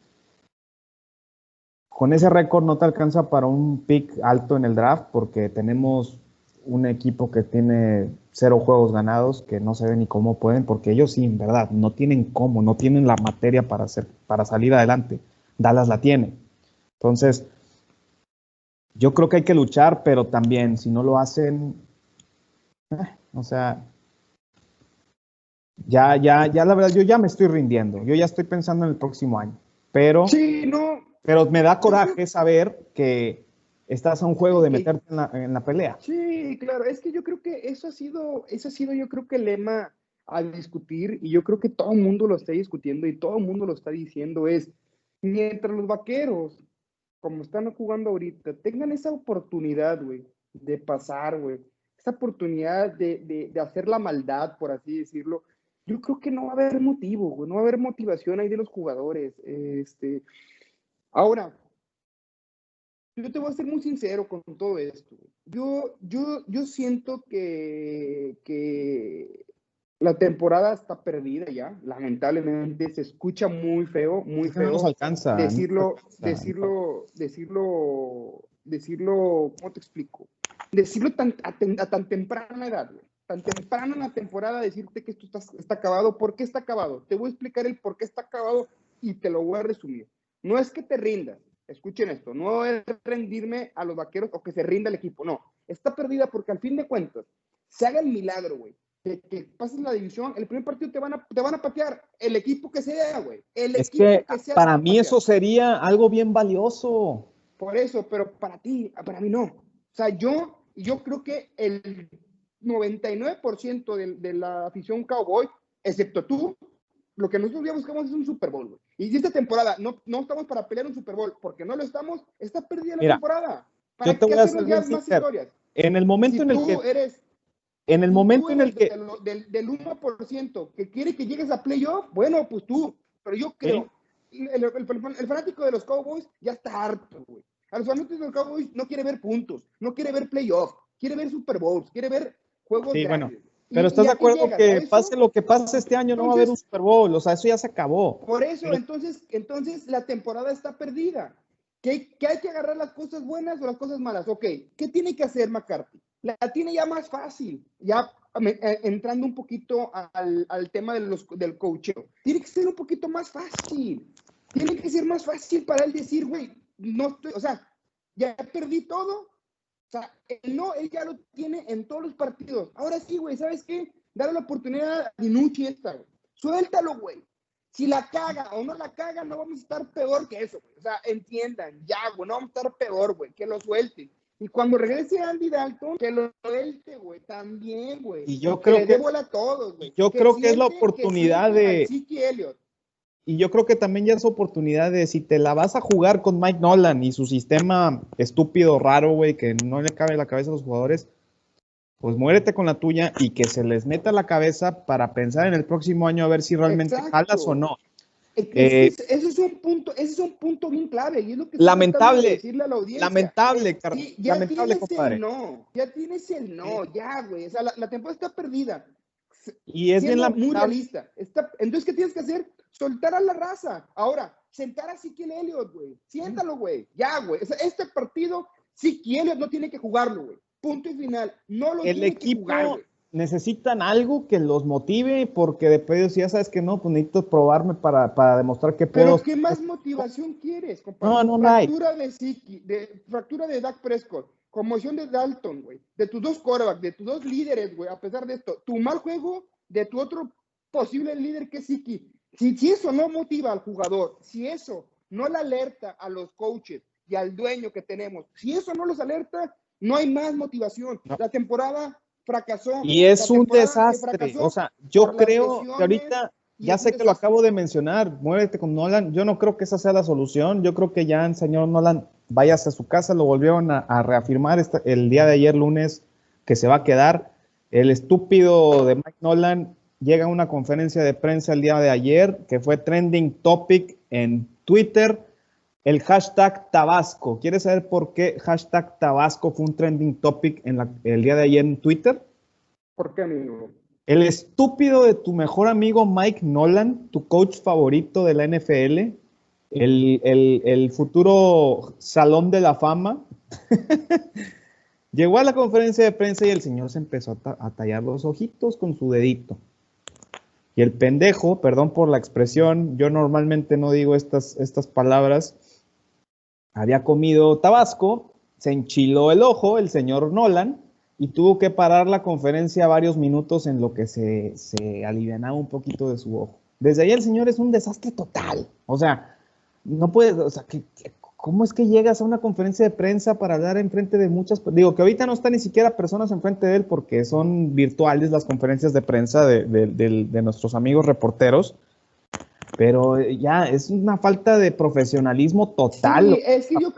Con ese récord no te alcanza para un pick alto en el draft, porque tenemos un equipo que tiene 0 juegos ganados, que no se ve ni cómo pueden, porque ellos sí, en verdad, no tienen cómo, no tienen la materia para salir adelante. Dallas la tiene. Entonces, yo creo que hay que luchar, pero también, si no lo hacen, o sea... Ya, la verdad, yo ya me estoy rindiendo. Yo ya estoy pensando en el próximo año. Pero, sí, no. Pero me da coraje saber que estás a un juego de meterte en la pelea. Sí, claro. Es que yo creo que eso ha sido yo creo que el lema a discutir, y yo creo que todo el mundo lo está discutiendo y todo el mundo lo está diciendo, es mientras los vaqueros, como están jugando ahorita, tengan esa oportunidad, güey, de pasar, güey, esa oportunidad de hacer la maldad, por así decirlo. Yo creo que no va a haber motivo, güey. No va a haber motivación ahí de los jugadores. Ahora, yo te voy a ser muy sincero con todo esto. Yo siento que la temporada está perdida ya. Lamentablemente se escucha muy feo, muy feo. No nos alcanza. Decirlo, ¿cómo te explico? Decirlo a tan temprana edad, güey. Tan temprano en la temporada decirte que esto está acabado. ¿Por qué está acabado? Te voy a explicar el por qué está acabado y te lo voy a resumir. No es que te rindas. Escuchen esto. No es rendirme a los vaqueros o que se rinda el equipo. No. Está perdida porque al fin de cuentas se haga el milagro, güey, de que pases la división. El primer partido te van a patear. El equipo que sea, güey. Para mí eso sería algo bien valioso. Por eso, pero para ti, para mí no. O sea, yo creo que el 99% de la afición Cowboy, excepto tú, lo que nosotros ya buscamos es un Super Bowl, güey. Y esta temporada no estamos para pelear un Super Bowl, porque no lo estamos, está perdida la temporada. ¿Para qué hacer más historias? En el momento en el que del 1% que quiere que llegues a playoff, bueno, pues tú, pero yo creo, ¿sí? el fanático de los Cowboys ya está harto, güey. A los fanáticos de los Cowboys no quiere ver puntos, no quiere ver playoff, quiere ver Super Bowls, quiere ver juegos de... Sí, grandes. Bueno, pero ¿estás de acuerdo que pase lo que pase este año, no va a haber un Super Bowl? O sea, eso ya se acabó. Por eso, entonces la temporada está perdida. que hay que agarrar las cosas buenas o las cosas malas. Ok, ¿qué tiene que hacer McCarthy? La tiene ya más fácil, ya entrando un poquito al tema del coacheo. Tiene que ser un poquito más fácil. Tiene que ser más fácil para él decir, güey, no estoy, o sea, ya perdí todo. O sea, él ya lo tiene en todos los partidos. Ahora sí, güey, ¿sabes qué? Dale la oportunidad a DiNucci esta, güey. Suéltalo, güey. Si la caga o no la caga, no vamos a estar peor que eso, güey. O sea, entiendan, ya, güey, no vamos a estar peor, güey. Que lo suelten. Y cuando regrese Andy Dalton, que lo suelte, güey, también, güey. Y yo creo que le dé bola a todos, güey. Yo creo que es la oportunidad de Zeke Elliott. Y yo creo que también ya es oportunidad de, si te la vas a jugar con Mike Nolan y su sistema estúpido, raro, güey, que no le cabe en la cabeza a los jugadores, pues muérete con la tuya y que se les meta la cabeza para pensar en el próximo año a ver si realmente jalas o no. Ese es un punto bien clave. Y es lo que lamentable, sí, lamentable, compadre. Ya tienes el no, güey. O sea, la temporada está perdida. Y es bien lamentable. Muy realista. Entonces, ¿qué tienes que hacer? Soltar a la raza. Ahora, sentar a Zeke Elliott, güey. Siéntalo, güey. Ya, güey. O sea, este partido, Zeke Elliott no tiene que jugarlo, güey. Punto y final. No lo tiene que jugar, güey. Necesitan algo que los motive, porque después, si ya sabes que no, pues necesito probarme para demostrar que puedo. Pero ¿qué más motivación quieres, compadre? No fractura de Dak Prescott, conmoción de Dalton, güey, de tus dos quarterbacks, de tus dos líderes, güey, a pesar de esto, tu mal juego de tu otro posible líder que es Zeke. Si eso no motiva al jugador, si eso no le alerta a los coaches y al dueño que tenemos, si eso no los alerta, no hay más motivación. No. La temporada fracasó. Y es un desastre. O sea, yo creo que ahorita, ya sé que lo acabo de mencionar, muévete con Nolan. Yo no creo que esa sea la solución. Yo creo que ya el señor Nolan váyase a su casa. Lo volvieron a reafirmar el día de ayer, lunes, que se va a quedar. El estúpido de Mike Nolan llega a una conferencia de prensa el día de ayer, que fue trending topic en Twitter. El hashtag Tabasco. ¿Quieres saber por qué hashtag Tabasco fue un trending topic el día de ayer en Twitter? ¿Por qué, amigo? El estúpido de tu mejor amigo Mike Nolan, tu coach favorito de la NFL, el futuro Salón de la Fama, llegó a la conferencia de prensa y el señor se empezó a tallar los ojitos con su dedito. Y el pendejo, perdón por la expresión, yo normalmente no digo estas palabras, había comido tabasco, se enchiló el ojo el señor Nolan y tuvo que parar la conferencia varios minutos en lo que se alivianaba un poquito de su ojo. Desde ahí el señor es un desastre total. O sea, no puedes, o sea, ¿cómo es que llegas a una conferencia de prensa para hablar enfrente de muchas? Digo que ahorita no están ni siquiera personas enfrente de él porque son virtuales las conferencias de prensa de nuestros amigos reporteros. Pero ya es una falta de profesionalismo total. Sí, es que yo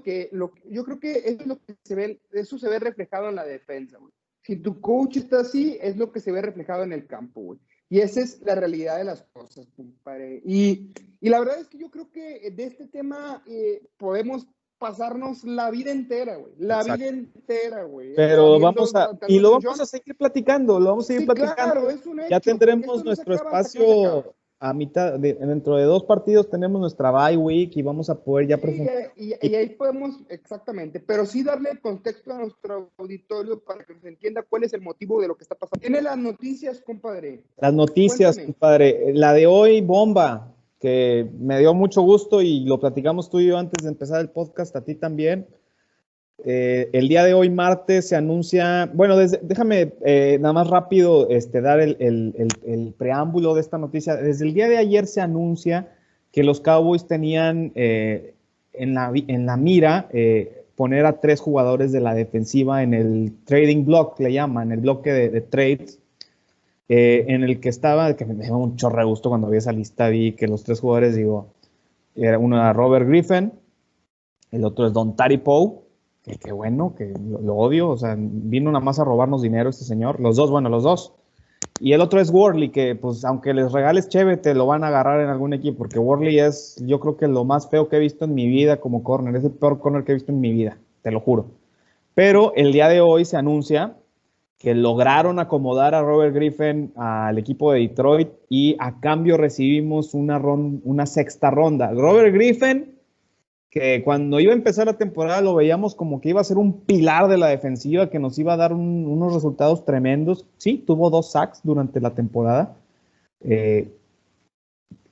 creo que eso se ve reflejado en la defensa, güey. Si tu coach está así, es lo que se ve reflejado en el campo, güey. Y esa es la realidad de las cosas, compadre. Y la verdad es que yo creo que de este tema podemos pasarnos la vida entera, güey. Vida entera, güey. Pero vamos a seguir platicando, lo vamos a seguir platicando. Claro, es un hecho, ya tendremos nuestro espacio a mitad, dentro de 2 partidos tenemos nuestra bye week y vamos a poder ya presentar. Y ahí podemos, exactamente, pero sí darle contexto a nuestro auditorio para que se entienda cuál es el motivo de lo que está pasando. Tiene las noticias, compadre. Las noticias, cuéntame. Compadre. La de hoy, bomba, que me dio mucho gusto y lo platicamos tú y yo antes de empezar el podcast, a ti también. El día de hoy, martes, se anuncia, déjame nada más rápido dar el preámbulo de esta noticia. Desde el día de ayer se anuncia que los Cowboys tenían en la mira poner a 3 jugadores de la defensiva en el trading block, le llaman, el bloque de trades, en el que estaba, que me dejó un chorro de gusto cuando vi esa lista, vi que los 3 jugadores, uno era Robert Griffen, el otro es Dontari Poe, que bueno, que lo odio, o sea, vino nada más a robarnos dinero este señor, los dos, y el otro es Worley, que pues aunque les regales chévere, te lo van a agarrar en algún equipo, porque Worley es, yo creo que lo más feo que he visto en mi vida como corner, es el peor corner que he visto en mi vida, te lo juro, pero el día de hoy se anuncia que lograron acomodar a Robert Griffen al equipo de Detroit, y a cambio recibimos una 6ª ronda, Robert Griffen que cuando iba a empezar la temporada lo veíamos como que iba a ser un pilar de la defensiva, que nos iba a dar unos resultados tremendos. Sí, tuvo 2 sacks durante la temporada,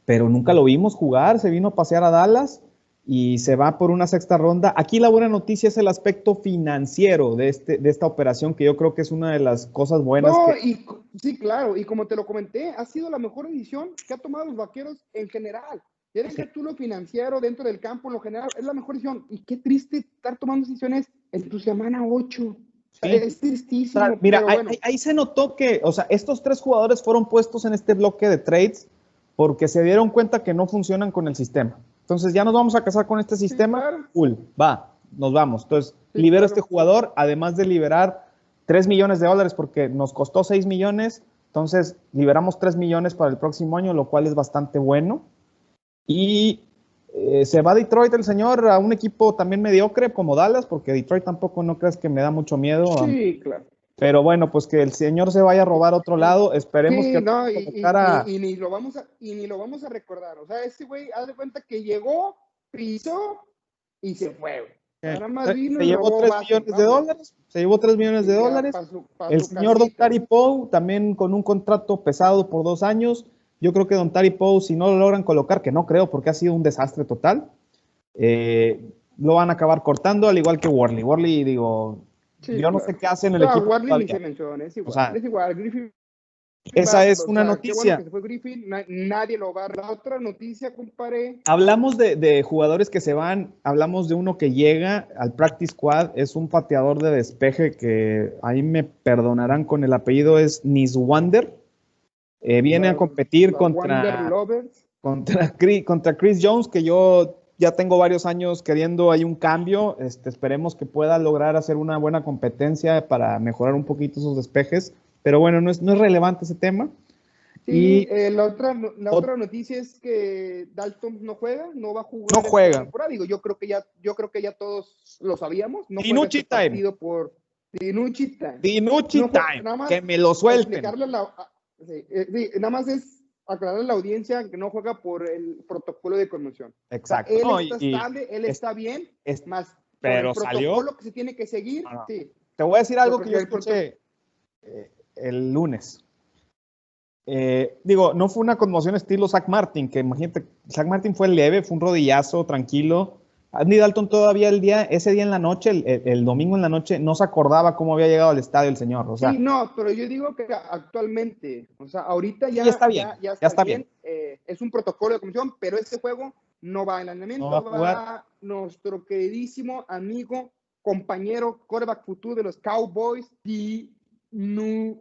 pero nunca lo vimos jugar. Se vino a pasear a Dallas y se va por una 6ª ronda. Aquí la buena noticia es el aspecto financiero de esta operación, que yo creo que es una de las cosas buenas. Sí, claro, y como te lo comenté, ha sido la mejor decisión que ha tomado los Vaqueros en general. Ya deja tú lo financiero dentro del campo, en lo general, es la mejor decisión. Y qué triste estar tomando decisiones en tu semana 8. Sí. Es tristísimo. O sea, mira, bueno, ahí se notó que, o sea, estos 3 jugadores fueron puestos en este bloque de trades porque se dieron cuenta que no funcionan con el sistema. Entonces, ya nos vamos a casar con este sistema. Sí, claro. Cool, va, nos vamos. Entonces, sí, libero a este jugador, además de liberar $3 millones porque nos costó $6 millones. Entonces, liberamos $3 millones para el próximo año, lo cual es bastante bueno. Y se va a Detroit el señor, a un equipo también mediocre como Dallas, porque Detroit tampoco, no creas que me da mucho miedo. Sí, claro. Pero bueno, pues que el señor se vaya a robar a otro lado, esperemos que no. Y ni lo vamos a recordar, o sea, ese güey, haz de cuenta que llegó, pisó y se fue. Se llevó 3 millones de dólares. El señor Dontari Poe también con un contrato pesado por 2 años. Yo creo que Dontari Poe, si no lo logran colocar, que no creo porque ha sido un desastre total, lo van a acabar cortando, al igual que Worley. Worley, digo, sí, yo no sé qué hace en el equipo. Worley se menciona, es igual. O sea, es igual. Griffin, esa es una noticia. Bueno, fue Griffin, nadie lo va a... La otra noticia, compadre. Hablamos de jugadores que se van, hablamos de uno que llega al practice squad, es un pateador de despeje que ahí me perdonarán con el apellido, es Niswander. Viene a competir contra Chris Jones, que yo ya tengo varios años queriendo hay un cambio. Esperemos que pueda lograr hacer una buena competencia para mejorar un poquito sus despejes. Pero bueno, no es relevante ese tema. Sí, y la otra noticia es que Dalton no va a jugar. Temporada. Digo, yo creo que ya todos lo sabíamos. No DiNucci este time. DiNucci time. Que me lo suelten. Sí, nada más es aclarar a la audiencia que no juega por el protocolo de conmoción. Exacto. O sea, él está estable, él está bien, más pero el protocolo salió, que se tiene que seguir. No. Sí. Te voy a decir algo que yo escuché el lunes. No fue una conmoción estilo Zach Martin, que imagínate, Zach Martin fue leve, fue un rodillazo, tranquilo. Andy Dalton todavía ese día en la noche, el domingo en la noche, no se acordaba cómo había llegado al estadio el señor. O sea, sí, no, pero yo digo que actualmente, o sea, ahorita ya está bien. Ya está bien. Es un protocolo de comisión, pero este juego no va en entrenamiento. No va nuestro queridísimo amigo, compañero, quarterback futuro de los Cowboys, DiNucci.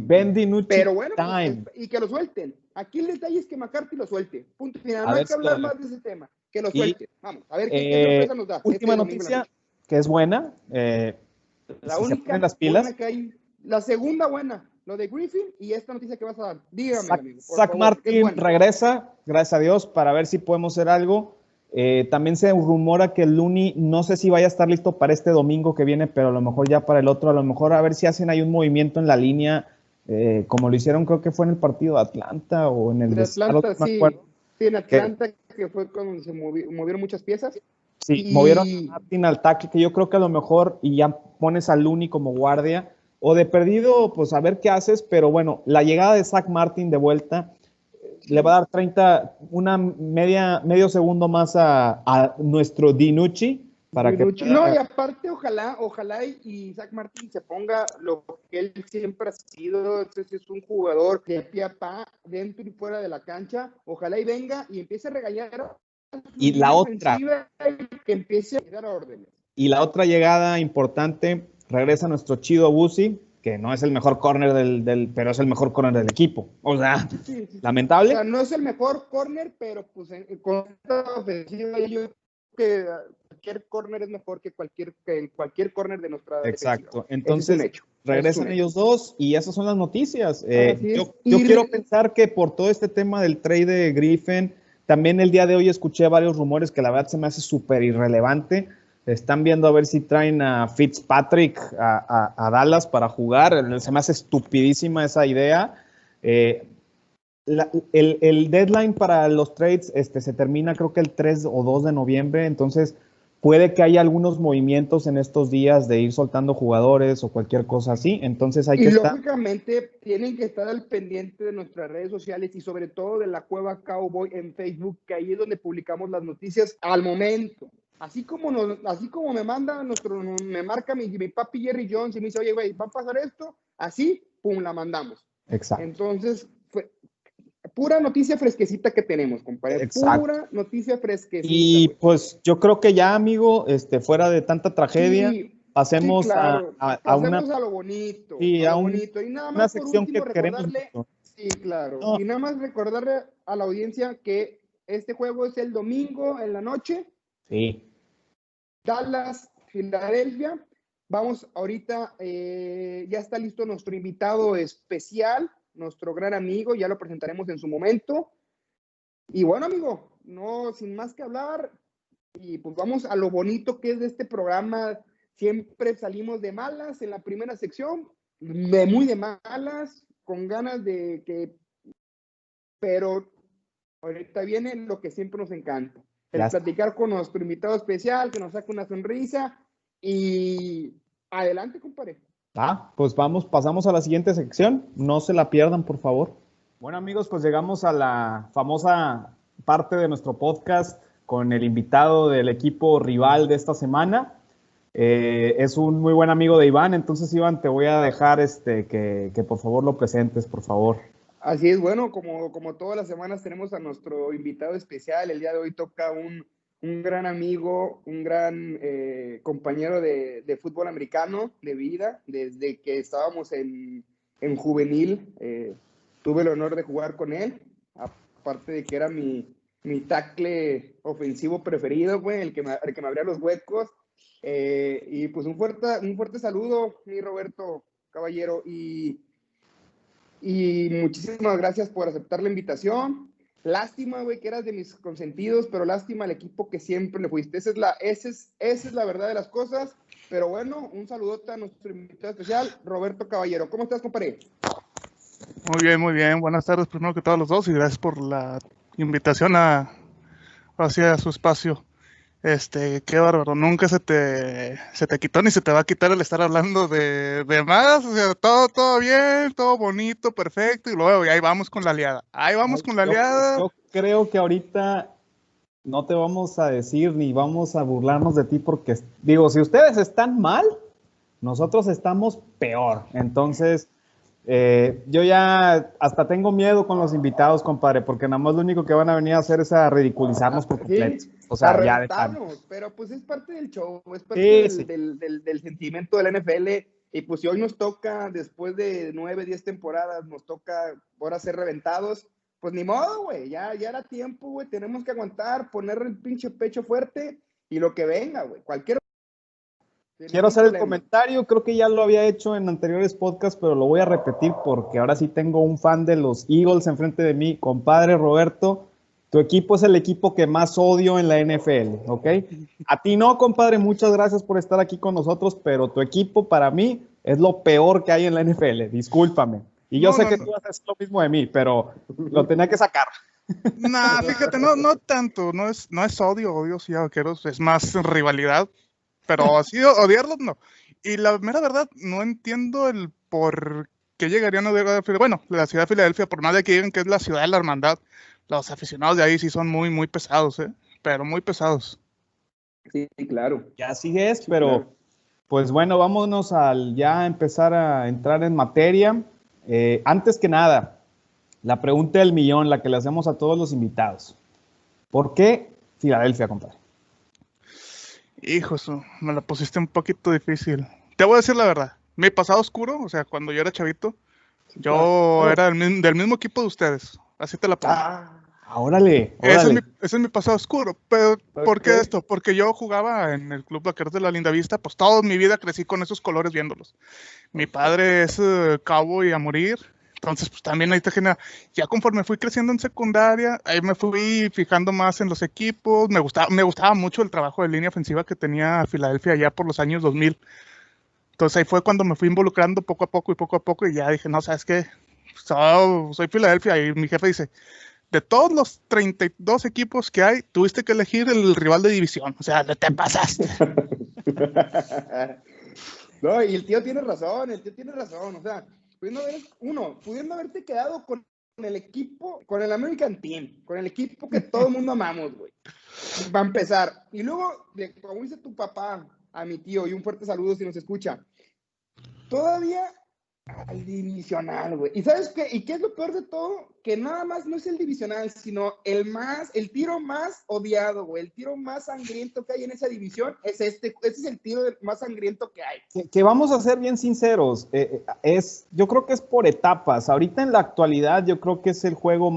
Ben DiNucci. Pero bueno, time. Y que lo suelten. Aquí el detalle es que McCarthy lo suelte. Punto final. No hay que hablar más de ese tema. Que lo suelte. Vamos, a ver qué sorpresa nos da. Última noticia, que es buena. La única las pilas. Buena que hay. La segunda buena, lo de Griffin y esta noticia que vas a dar. Dígame, amigo. Zach Martin regresa, gracias a Dios, para ver si podemos hacer algo. También se rumora que el Looney, no sé si vaya a estar listo para este domingo que viene, pero a lo mejor ya para el otro, a lo mejor a ver si hacen ahí un movimiento en la línea, como lo hicieron, creo que fue en el partido de Atlanta o en el de Atlanta, sí. Sí, en Atlanta que fue cuando se movieron muchas piezas. Sí, movieron a Martin al tackle, que yo creo que a lo mejor y ya pones al Looney como guardia, o de perdido, pues a ver qué haces, pero bueno, la llegada de Zach Martin de vuelta le va a dar medio segundo más a nuestro DiNucci. Y aparte, ojalá y Zach Martin se ponga lo que él siempre ha sido, es un jugador de pie a pa, dentro y fuera de la cancha, ojalá y venga y empiece a regañar. Y la otra. Que empiece a dar órdenes. Y la otra llegada importante, regresa nuestro chido Busi, que no es el mejor corner pero es el mejor corner del equipo. O sea, sí. Lamentable. O sea, no es el mejor corner, pero pues con esta ofensiva yo que cualquier corner es mejor que cualquier corner de nuestra defensiva. Exacto. Entonces, regresan ellos dos y esas son las noticias. Yo quiero pensar que por todo este tema del trade de Griffen, también el día de hoy escuché varios rumores que la verdad se me hace súper irrelevante. Están viendo a ver si traen a Fitzpatrick a Dallas para jugar. Se me hace estupidísima esa idea. el deadline para los trades se termina creo que el 3 o 2 de noviembre, entonces puede que haya algunos movimientos en estos días de ir soltando jugadores o cualquier cosa así, entonces hay que estar... Y lógicamente tienen que estar al pendiente de nuestras redes sociales y sobre todo de La Cueva Cowboy en Facebook, que ahí es donde publicamos las noticias al momento. Así como me marca mi papi Jerry Jones y me dice, oye, güey, ¿va a pasar esto? Así, pum, la mandamos. Exacto. Entonces... pura noticia fresquecita que tenemos, compadre. Exacto. Pura noticia fresquecita. Y pues yo creo que ya, amigo, fuera de tanta tragedia, sí, pasemos, sí, claro, pasemos a lo bonito. Sí, a lo bonito. Y nada más una sección por último, que queremos. Sí, claro. No. Y nada más recordarle a la audiencia que este juego es el domingo en la noche. Sí. Dallas, Filadelfia. Vamos ahorita, ya está listo nuestro invitado especial, nuestro gran amigo, ya lo presentaremos en su momento. Y bueno, amigo, no, sin más que hablar, y pues vamos a lo bonito que es de este programa. Siempre salimos de malas en la primera sección, muy de malas, con ganas de que... Pero ahorita viene lo que siempre nos encanta, el platicar con nuestro invitado especial, que nos saca una sonrisa, y adelante, compadre. Pues pasamos a la siguiente sección. No se la pierdan, por favor. Bueno, amigos, pues llegamos a la famosa parte de nuestro podcast con el invitado del equipo rival de esta semana. Es un muy buen amigo de Iván. Entonces, Iván, te voy a dejar que por favor lo presentes, por favor. Así es, bueno, como todas las semanas tenemos a nuestro invitado especial. El día de hoy toca un gran amigo, un gran compañero de fútbol americano de vida. Desde que estábamos en juvenil, tuve el honor de jugar con él, aparte de que era mi tackle ofensivo preferido, güey, el que me abría los huecos. Y pues un fuerte saludo, mi Roberto Caballero, y muchísimas gracias por aceptar la invitación. Lástima, güey, que eras de mis consentidos, pero lástima al equipo que siempre le fuiste. Esa es la verdad de las cosas. Pero bueno, un saludote a nuestro invitado especial, Roberto Caballero. ¿Cómo estás, compadre? Muy bien, muy bien. Buenas tardes, primero que todos los dos, y gracias por la invitación hacia su espacio. Qué bárbaro. Nunca se te quitó ni se te va a quitar el estar hablando de más. O sea, todo bien, todo bonito, perfecto. Y luego, y ahí vamos con la aliada. Yo creo que ahorita no te vamos a decir ni vamos a burlarnos de ti porque, digo, si ustedes están mal, nosotros estamos peor. Entonces, yo ya hasta tengo miedo con los invitados, compadre, porque nada más lo único que van a venir a hacer es a ridiculizarnos por completo. Sí. O sea, ya estamos, pero pues es parte del show, es parte del sentimiento del NFL, y pues si hoy nos toca, después de 9, 10 temporadas, nos toca ahora ser reventados, pues ni modo, güey, ya era tiempo, güey, tenemos que aguantar, poner el pinche pecho fuerte y lo que venga, güey, cualquier... Quiero hacer el comentario, creo que ya lo había hecho en anteriores podcasts, pero lo voy a repetir porque ahora sí tengo un fan de los Eagles enfrente de mí, compadre Roberto. Tu equipo es el equipo que más odio en la NFL, ¿ok? A ti no, compadre, muchas gracias por estar aquí con nosotros, pero tu equipo para mí es lo peor que hay en la NFL, discúlpame. Y yo sé que tú haces lo mismo de mí, pero lo tenía que sacar. Nah, fíjate, no tanto, no es odio sí, vaqueros, es más rivalidad, pero así odiarlos no. Y la mera verdad, no entiendo el por qué llegarían a odiar a Filadelfia. Bueno, la ciudad de Filadelfia, por más de que digan que es la ciudad de la hermandad, los aficionados de ahí sí son muy, muy pesados, pero muy pesados. Sí, claro. Ya así es, pero claro. Pues bueno, vámonos ya empezar a entrar en materia. Antes que nada, la pregunta del millón, la que le hacemos a todos los invitados. ¿Por qué Filadelfia, compadre? Hijo, me la pusiste un poquito difícil. Te voy a decir la verdad. Mi pasado oscuro, o sea, cuando yo era chavito, sí, yo claro. Era del mismo equipo de ustedes. Así te la pongo. Órale. Ese es mi pasado oscuro. Pero, ¿por qué esto? Porque yo jugaba en el Club Vaqueros de la Linda Vista, pues toda mi vida crecí con esos colores viéndolos. Mi padre es cowboy a morir, entonces pues también ahí te genera. Ya conforme fui creciendo en secundaria, ahí me fui fijando más en los equipos, me gustaba mucho el trabajo de línea ofensiva que tenía Filadelfia allá por los años 2000. Entonces ahí fue cuando me fui involucrando poco a poco y ya dije, no, ¿sabes qué? sábado soy Filadelfia y mi jefe dice, de todos los 32 equipos que hay, tuviste que elegir el rival de división. O sea, no te pasaste. No, y el tío tiene razón, O sea, pudiendo haberte quedado con el equipo, con el American Team, con el equipo que todo el mundo amamos, güey. Va a empezar. Y luego, como dice tu papá, a mi tío, y un fuerte saludo si nos escucha, todavía al divisional, güey. ¿Y sabes qué? ¿Y qué es lo peor de todo? Que nada más no es el divisional, sino el tiro más odiado, güey. El tiro más sangriento que hay en esa división es este. Ese es el tiro más sangriento que hay. Que vamos a ser bien sinceros. Yo creo que es por etapas. Ahorita en la actualidad yo creo que es el juego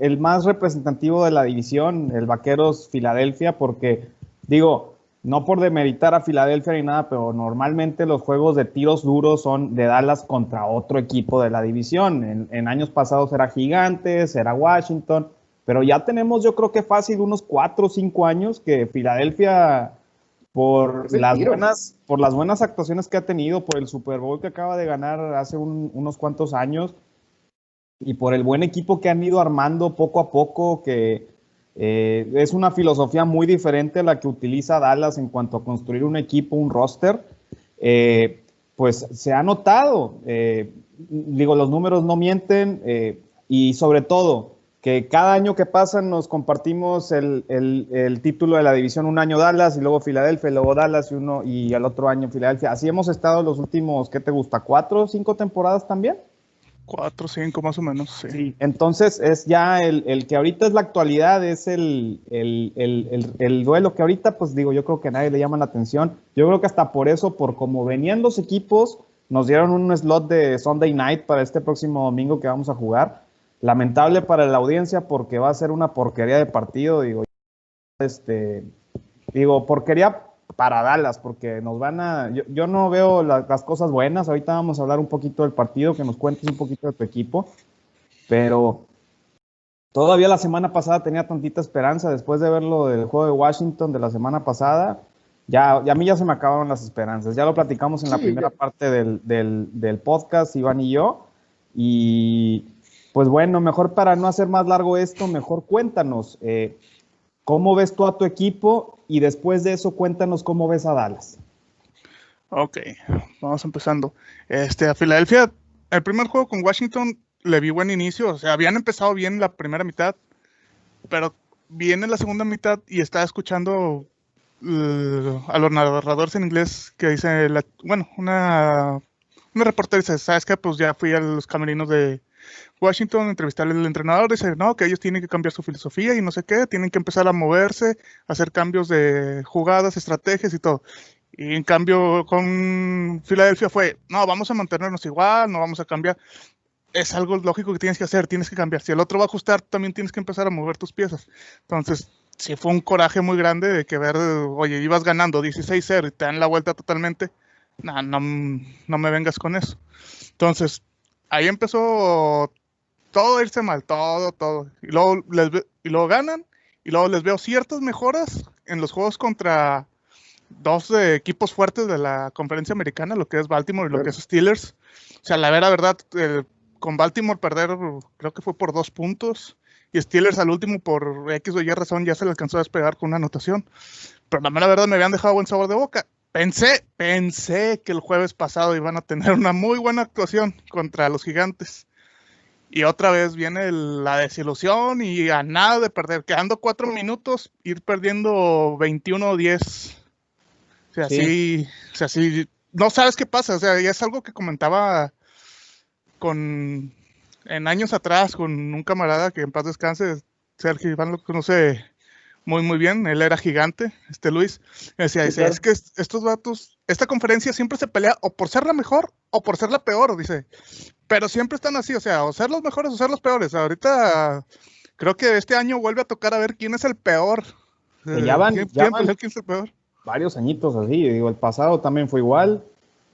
el más representativo de la división, el Vaqueros Filadelfia, porque, digo, no por demeritar a Filadelfia ni nada, pero normalmente los juegos de tiros duros son de Dallas contra otro equipo de la división. En años pasados era Gigantes, era Washington, pero ya tenemos, yo creo que fácil, unos 4 o 5 años que Filadelfia, por las buenas actuaciones que ha tenido, por el Super Bowl que acaba de ganar hace unos cuantos años, y por el buen equipo que han ido armando poco a poco, que... es una filosofía muy diferente a la que utiliza Dallas en cuanto a construir un equipo, un roster, pues se ha notado, los números no mienten, y sobre todo que cada año que pasa nos compartimos el título de la división, un año Dallas y luego Filadelfia, y luego Dallas y al otro año Filadelfia. Así hemos estado los últimos, ¿qué te gusta? 4 o 5 temporadas también. 4 o 5 más o menos, sí. Sí. Entonces es ya el que ahorita es la actualidad, es el duelo que ahorita, pues digo, yo creo que a nadie le llama la atención. Yo creo que hasta por eso, por como venían los equipos, nos dieron un slot de Sunday Night para este próximo domingo que vamos a jugar. Lamentable para la audiencia porque va a ser una porquería de partido, porquería para Dallas, porque nos van a... Yo no veo las cosas buenas. Ahorita vamos a hablar un poquito del partido, que nos cuentes un poquito de tu equipo, pero todavía la semana pasada tenía tantita esperanza después de ver lo del juego de Washington de la semana pasada. Ya a mí ya se me acabaron las esperanzas. Ya lo platicamos en la primera parte del podcast, Iván y yo, y pues bueno, mejor para no hacer más largo esto, mejor cuéntanos... ¿cómo ves tú a tu equipo? Y después de eso, cuéntanos cómo ves a Dallas. Ok, vamos empezando. A Filadelfia, el primer juego con Washington le vi buen inicio. O sea, habían empezado bien la primera mitad, pero viene la segunda mitad y estaba escuchando a los narradores en inglés que dice, una reportera dice, ¿sabes qué? Pues ya fui a los camerinos de Washington, entrevistarle al entrenador, dice, no, que ellos tienen que cambiar su filosofía y no sé qué, tienen que empezar a moverse, hacer cambios de jugadas, estrategias y todo. Y en cambio con Filadelfia fue, no, vamos a mantenernos igual, no vamos a cambiar. Es algo lógico que tienes que hacer, tienes que cambiar. Si el otro va a ajustar, también tienes que empezar a mover tus piezas. Entonces, sí fue un coraje muy grande de que ver, oye, ibas ganando 16-0 y te dan la vuelta totalmente. No me vengas con eso. Entonces, ahí empezó todo a irse mal, todo. Y luego ganan, y luego les veo ciertas mejoras en los juegos contra dos equipos fuertes de la conferencia americana, lo que es Baltimore y lo que es Steelers. O sea, la verdad, con Baltimore perder creo que fue por 2 puntos, y Steelers al último por X o Y razón ya se le alcanzó a despegar con una anotación. Pero la mera verdad me habían dejado buen sabor de boca. Pensé que el jueves pasado iban a tener una muy buena actuación contra los Gigantes. Y otra vez viene la desilusión y a nada de perder. Quedando 4 minutos, ir perdiendo 21-10. O sea, sí, no sabes qué pasa. O sea, ya es algo que comentaba en años atrás con un camarada que en paz descanse, Sergio Iván lo conoce muy bien, él era gigante, Luis. Dice, claro. Es que estos vatos, esta conferencia siempre se pelea o por ser la mejor o por ser la peor, dice. Pero siempre están así, o sea, o ser los mejores o ser los peores. Ahorita creo que este año vuelve a tocar a ver quién es el peor. ¿Quién es el peor? Varios añitos así, el pasado también fue igual.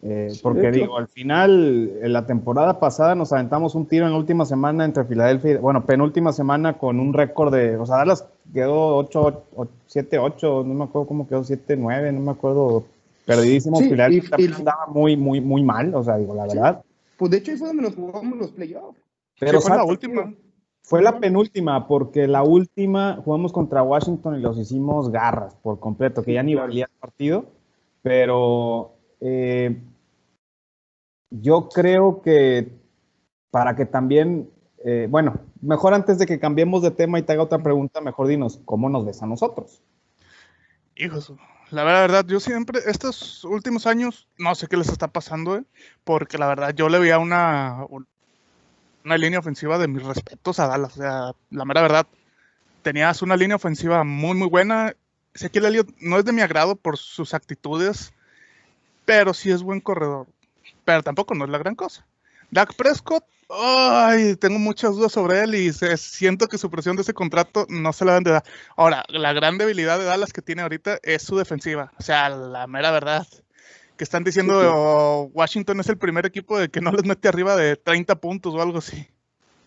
Al final, en la temporada pasada nos aventamos un tiro en la última semana entre Filadelfia y, penúltima semana con un récord de, o sea, Dallas quedó 7-8, no me acuerdo cómo quedó, 7-9, no me acuerdo, perdidísimo. Sí, Filadelfia estaba muy mal, la verdad. Pues de hecho, ahí fue donde nos jugamos los playoffs. Pero sí, fue la última. Fue la penúltima, porque la última jugamos contra Washington y los hicimos garras por completo, que ya ni valía el partido, pero yo creo que para que también, bueno, mejor antes de que cambiemos de tema y te haga otra pregunta, mejor dinos, ¿cómo nos ves a nosotros? Hijos, la verdad, yo siempre, estos últimos años, no sé qué les está pasando, porque la verdad yo le veía una línea ofensiva de mis respetos a Dallas, o sea, la mera verdad, tenías una línea ofensiva muy, muy buena. Sé que Zeke Elliott no es de mi agrado por sus actitudes, pero sí es buen corredor, pero tampoco no es la gran cosa. Dak Prescott, ay, tengo muchas dudas sobre él y siento que su presión de ese contrato no se la dan de dar. Ahora, la gran debilidad de Dallas que tiene ahorita es su defensiva, o sea, la mera verdad. Que están diciendo Washington es el primer equipo de que no les mete arriba de 30 puntos o algo así.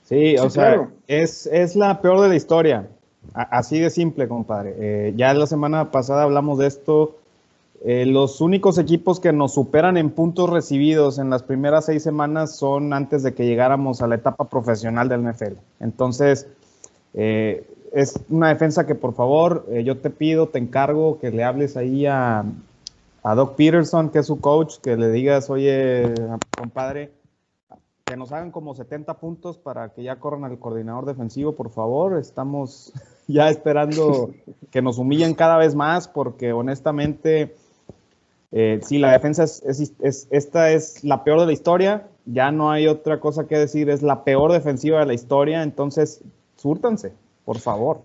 Sí, o sea, claro. Es la peor de la historia. Así de simple, compadre. Ya la semana pasada hablamos de esto. Los únicos equipos que nos superan en puntos recibidos en las primeras 6 semanas son antes de que llegáramos a la etapa profesional del NFL. Entonces, es una defensa que, por favor, yo te pido, te encargo que le hables ahí a Doc Peterson, que es su coach, que le digas, oye, compadre, que nos hagan como 70 puntos para que ya corran al coordinador defensivo, por favor. Estamos ya esperando que nos humillen cada vez más, porque honestamente, sí, la defensa esta es la peor de la historia. Ya no hay otra cosa que decir, es la peor defensiva de la historia. Entonces, súrtanse, por favor.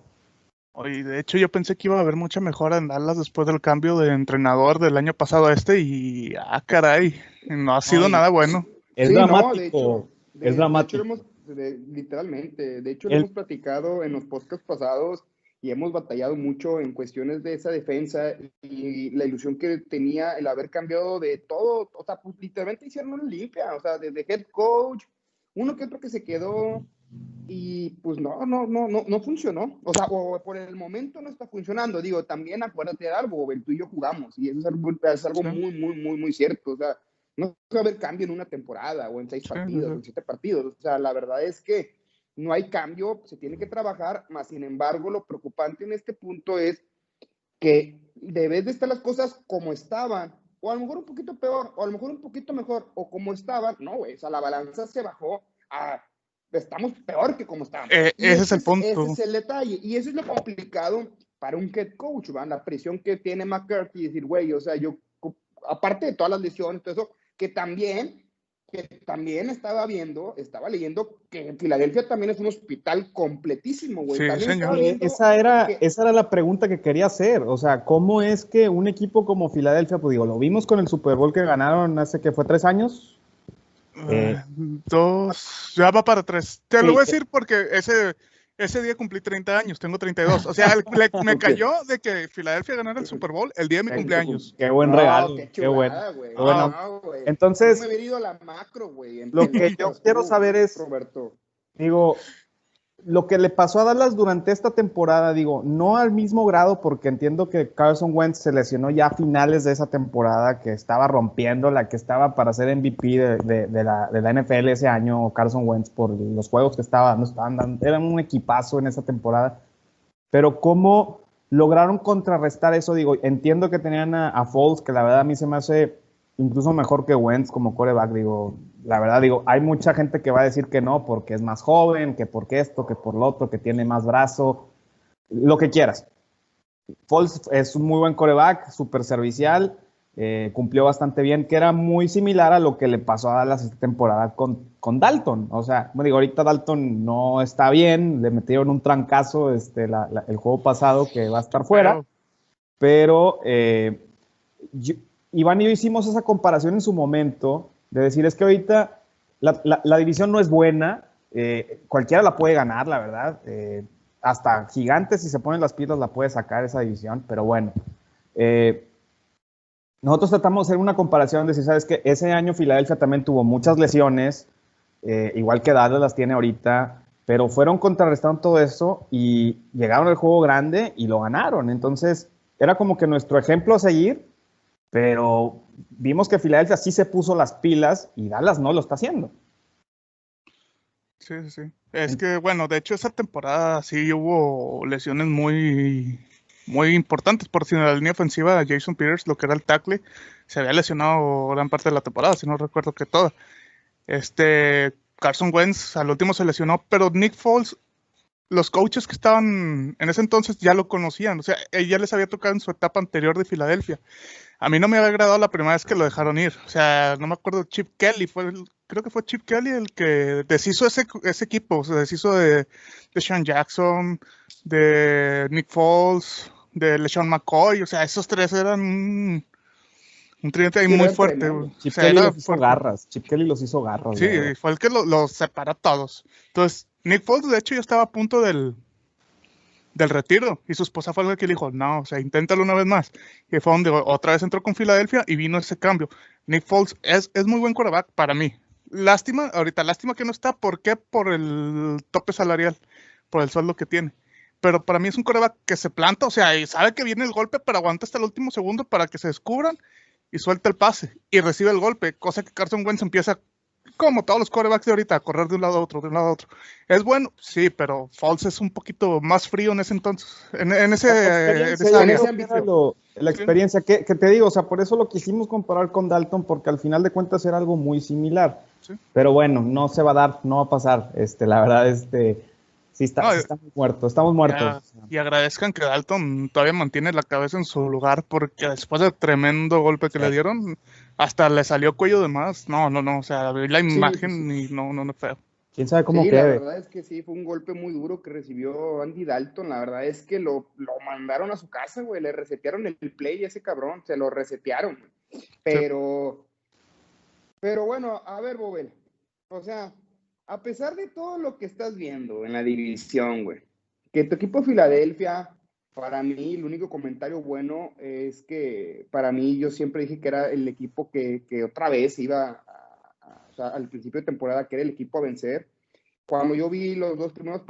Oye, de hecho yo pensé que iba a haber mucha mejora en Dallas después del cambio de entrenador del año pasado a este y, caray, no ha sido nada bueno. Es sí, dramático, no, de hecho, es dramático. De hecho, literalmente, de hecho lo hemos platicado en los podcasts pasados y hemos batallado mucho en cuestiones de esa defensa y la ilusión que tenía el haber cambiado de todo, o sea, pues literalmente hicieron una limpia, o sea, desde head coach, uno que otro que se quedó. Y pues no funcionó. O sea, o por el momento no está funcionando. Digo, también acuérdate de algo, tú y yo jugamos. Y eso es algo muy cierto. O sea, no va a haber cambio en una temporada o en 6 partidos, en 7 partidos. O sea, la verdad es que no hay cambio, se tiene que trabajar. Más sin embargo, lo preocupante en este punto es que debes de estar las cosas como estaban, o a lo mejor un poquito peor, o a lo mejor un poquito mejor, o como estaban. No, güey, o sea, la balanza se bajó a... Estamos peor que como estábamos. Ese es el punto. Ese es el detalle. Y eso es lo complicado para un head coach, ¿verdad? La presión que tiene McCarthy, decir, güey, o sea, yo, aparte de todas las lesiones, todo eso, que también estaba leyendo que en Filadelfia también es un hospital completísimo, güey. Sí, señor. Esa era la pregunta que quería hacer. O sea, ¿cómo es que un equipo como Filadelfia, pues digo, lo vimos con el Super Bowl que ganaron hace que fue 3 años? 2, ya va para 3. Te lo voy a decir porque ese día cumplí 30 años, tengo 32. O sea, me cayó de que Filadelfia ganara el Super Bowl el día de mi cumpleaños. Qué buen regalo, qué bueno. Entonces, me he venido a la macro, güey. Lo que yo quiero saber es, Roberto, digo, lo que le pasó a Dallas durante esta temporada, digo, no al mismo grado, porque entiendo que Carson Wentz se lesionó ya a finales de esa temporada, que estaba rompiendo, la que estaba para ser MVP de la NFL ese año, Carson Wentz, por los juegos que estaba dando, eran un equipazo en esa temporada. Pero ¿cómo lograron contrarrestar eso? Digo, entiendo que tenían a Foles, que la verdad a mí se me hace incluso mejor que Wentz como quarterback, digo, la verdad, digo, hay mucha gente que va a decir que no, porque es más joven, que porque esto, que por lo otro, que tiene más brazo, lo que quieras. Foles es un muy buen quarterback, súper servicial, cumplió bastante bien, que era muy similar a lo que le pasó a Dallas esta temporada con Dalton. O sea, bueno, digo, ahorita Dalton no está bien, le metieron un trancazo el juego pasado que va a estar fuera, pero Iván y yo hicimos esa comparación en su momento, de decir, es que ahorita la división no es buena, cualquiera la puede ganar, la verdad, hasta Gigantes, si se ponen las pilas, la puede sacar esa división, pero bueno. Nosotros tratamos de hacer una comparación, de decir, ¿sabes qué? Ese año Filadelfia también tuvo muchas lesiones, igual que Dallas las tiene ahorita, pero fueron contrarrestando todo eso y llegaron al juego grande y lo ganaron. Entonces, era como que nuestro ejemplo a seguir, pero vimos que Filadelfia sí se puso las pilas y Dallas no lo está haciendo. Sí, sí. Es que, bueno, de hecho, esa temporada sí hubo lesiones muy importantes, por si en la línea ofensiva Jason Peters, lo que era el tackle, se había lesionado gran parte de la temporada, si no recuerdo que toda. Carson Wentz al último se lesionó, pero Nick Foles, los coaches que estaban en ese entonces ya lo conocían, o sea, ya les había tocado en su etapa anterior de Filadelfia. A mí no me había agradado la primera vez que lo dejaron ir, o sea, no me acuerdo, Chip Kelly, creo que fue Chip Kelly el que deshizo ese equipo, se deshizo de Sean Jackson, de Nick Foles, de LeSean McCoy, o sea, esos tres eran un tridente ahí muy fuerte. Chip Kelly los hizo garras. Sí, fue el que los separa a todos. Entonces, Nick Foles, de hecho, ya estaba a punto del retiro, y su esposa fue la que le dijo, no, o sea, inténtalo una vez más, y fue donde otra vez entró con Filadelfia y vino ese cambio. Nick Foles es muy buen quarterback para mí. Lástima que no está, ¿por qué? Por el tope salarial, por el sueldo que tiene, pero para mí es un quarterback que se planta, o sea, y sabe que viene el golpe, pero aguanta hasta el último segundo para que se descubran, y suelta el pase, y recibe el golpe, cosa que Carson Wentz empieza, como todos los quarterbacks de ahorita, a correr de un lado a otro, de un lado a otro. Es bueno, sí, pero Foles es un poquito más frío en ese entonces, en esa experiencia, sí. que te digo, o sea, por eso lo quisimos comparar con Dalton, porque al final de cuentas era algo muy similar, sí. Pero bueno, no se va a dar, no va a pasar, la verdad, estamos muertos. Y agradezcan que Dalton todavía mantiene la cabeza en su lugar, porque después del tremendo golpe que le dieron, hasta le salió cuello de más. No, o sea, la imagen y no feo. ¿Quién sabe cómo queda? La verdad es que sí, fue un golpe muy duro que recibió Andy Dalton. La verdad es que lo mandaron a su casa, güey, le resetearon el play a ese cabrón, se lo resetearon. Pero, pero bueno, a ver, Bobel, o sea, a pesar de todo lo que estás viendo en la división, güey, que tu equipo Filadelfia, para mí, el único comentario bueno es que, para mí, yo siempre dije que era el equipo que otra vez iba, o sea, al principio de temporada, que era el equipo a vencer. Cuando yo vi los tres primeros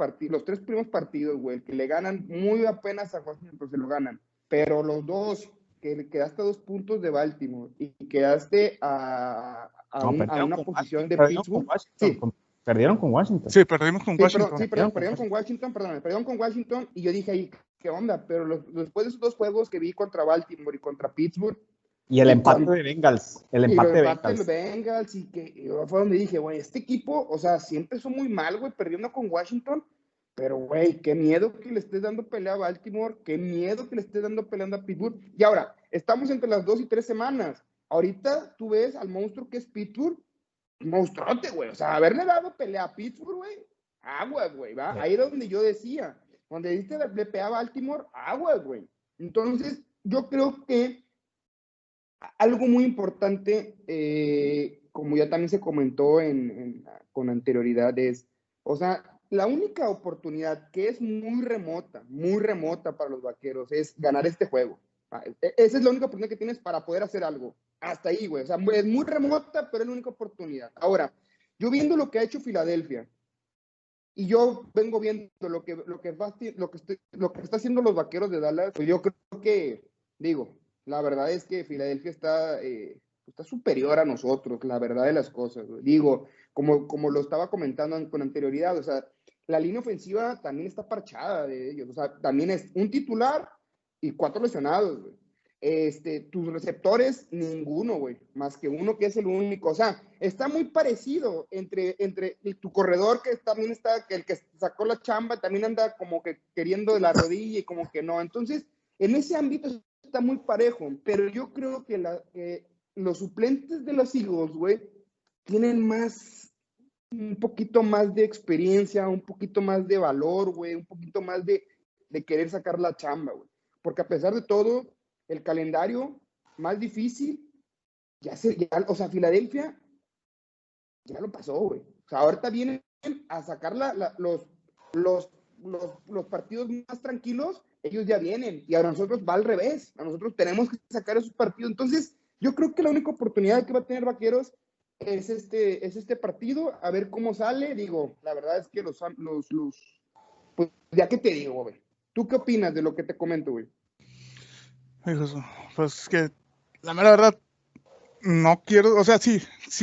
partidos, güey, que le ganan muy apenas a Washington, pero se lo ganan. Pero los dos, que quedaste a 2 puntos de Baltimore y quedaste a una posición de Pittsburgh. Sí. Perdieron con Washington. Sí, perdimos con Washington. Perdieron con Washington, y yo dije ahí, ¿qué onda? Pero después de esos dos juegos que vi contra Baltimore y contra Pittsburgh. Y el empate de Bengals. El empate de Bengals. Y que fue donde dije, güey, este equipo, o sea, sí empezó muy mal, güey, perdiendo con Washington. Pero, güey, qué miedo que le estés dando pelea a Baltimore. Qué miedo que le estés dando pelea a Pittsburgh. Y ahora, estamos entre las 2 y 3 semanas. Ahorita tú ves al monstruo que es Pittsburgh. Monstruote, güey, o sea, haberle dado pelea a Pittsburgh, güey, agua, güey, va, ahí era donde yo decía, donde diste la pelea a Baltimore, agua, güey. Entonces, yo creo que algo muy importante, como ya también se comentó con anterioridad, es, o sea, la única oportunidad que es muy remota para los vaqueros, es ganar este juego. Esa es la única oportunidad que tienes para poder hacer algo. Hasta ahí, güey. O sea, es muy remota, pero es la única oportunidad. Ahora, yo viendo lo que ha hecho Filadelfia, y yo vengo viendo lo que está haciendo los vaqueros de Dallas, pues yo creo que, digo, la verdad es que Filadelfia está superior a nosotros, la verdad de las cosas, güey. Digo, como lo estaba comentando con anterioridad, o sea, la línea ofensiva también está parchada de ellos. O sea, también es un titular y 4 lesionados, güey. Tus receptores, ninguno, güey, más que uno que es el único, o sea, está muy parecido entre tu corredor, que también está, que el que sacó la chamba también anda como que queriendo de la rodilla y como que no, entonces, en ese ámbito está muy parejo, pero yo creo que los suplentes de los Eagles, güey, tienen un poquito más de experiencia, un poquito más de valor, güey, un poquito más de querer sacar la chamba, güey, porque a pesar de todo, el calendario más difícil, o sea, Filadelfia ya lo pasó, güey. O sea, ahorita vienen a sacar los partidos más tranquilos, ellos ya vienen. Y a nosotros va al revés. A nosotros tenemos que sacar esos partidos. Entonces, yo creo que la única oportunidad que va a tener Vaqueros es este partido. A ver cómo sale. Digo, la verdad es que pues, ya que te digo, güey. ¿Tú qué opinas de lo que te comento, güey? Pues es que la mera verdad no quiero, o sea, sí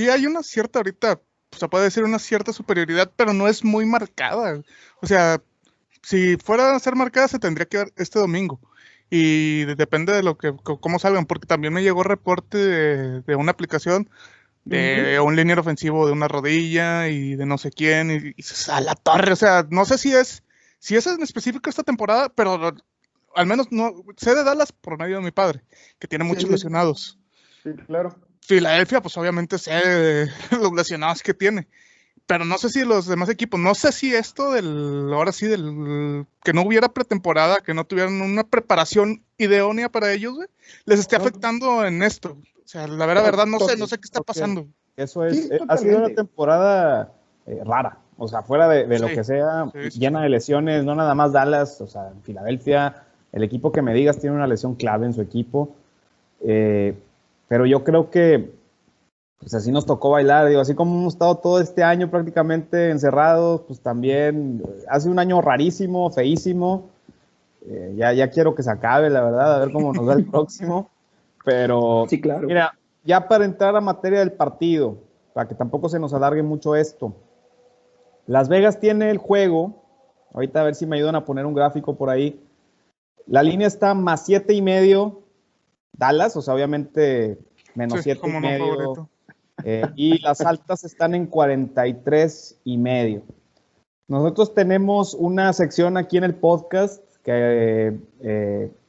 hay una cierta ahorita se puede decir una cierta superioridad, pero no es muy marcada. O sea, si fuera a ser marcada se tendría que ver este domingo. Y depende de lo que cómo salgan, porque también me llegó reporte de una aplicación de un liniero ofensivo de una rodilla y de no sé quién, y a la torre. O sea, no sé si es en específico esta temporada, pero al menos no sé de Dallas por medio de mi padre, que tiene muchos lesionados. Sí, claro. Filadelfia, pues obviamente sé los lesionados que tiene, pero no sé si los demás equipos, no sé si esto del que no hubiera pretemporada, que no tuvieran una preparación idónea para ellos, les esté afectando en esto. O sea, la verdad no sé qué está pasando. Eso es, sí, ha sido una temporada rara, o sea, fuera de lo que sea, llena de lesiones, no nada más Dallas, o sea, Filadelfia, el equipo que me digas tiene una lesión clave en su equipo, pero yo creo que pues así nos tocó bailar, digo, así como hemos estado todo este año prácticamente encerrados, pues también hace un año rarísimo, feísimo, ya quiero que se acabe, la verdad, a ver cómo nos da el próximo, pero sí, claro. Mira, ya para entrar a materia del partido, para que tampoco se nos alargue mucho esto, Las Vegas tiene el juego, ahorita a ver si me ayudan a poner un gráfico por ahí, la línea está -7.5, Dallas, o sea, obviamente -7.5, no, y las altas están en 43.5. Nosotros tenemos una sección aquí en el podcast que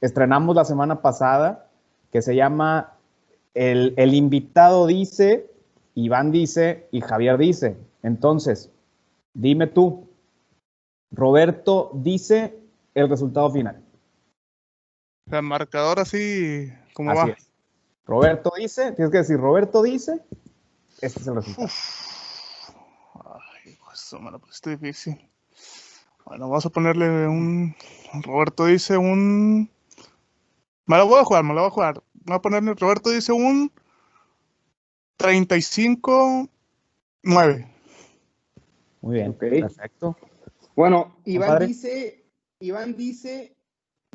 estrenamos la semana pasada, que se llama El invitado dice, Iván dice y Javier dice. Entonces, dime tú, Roberto dice el resultado final. El marcador así, ¿cómo va? Es. Roberto dice, tienes que decir, Roberto dice, este es el resultado. Ay, pues, me lo puse difícil. Bueno, vamos a ponerle un, Roberto dice un, me lo voy a jugar. Voy a ponerle, Roberto dice un 35-9. Muy bien, okay. Perfecto. Bueno, Iván dice...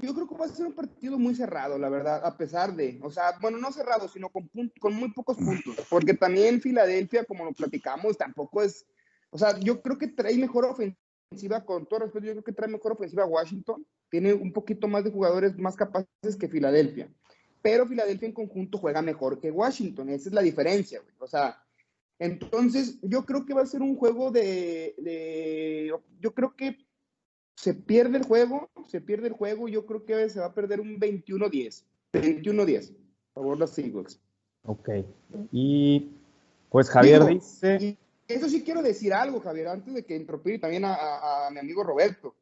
Yo creo que va a ser un partido muy cerrado, la verdad, a pesar de, o sea, bueno, no cerrado, sino con muy pocos puntos, porque también Filadelfia, como lo platicamos, tampoco es, o sea, yo creo que trae mejor ofensiva, con todo respeto, yo creo que trae mejor ofensiva Washington, tiene un poquito más de jugadores más capaces que Filadelfia, pero Filadelfia en conjunto juega mejor que Washington, esa es la diferencia, güey. O sea, entonces, yo creo que va a ser un juego yo creo que se pierde el juego, yo creo que se va a perder un 21-10. 21-10, por favor, los Seahawks. Ok, y pues Javier dice... Eso sí quiero decir algo, Javier, antes de que entropile también a mi amigo Roberto.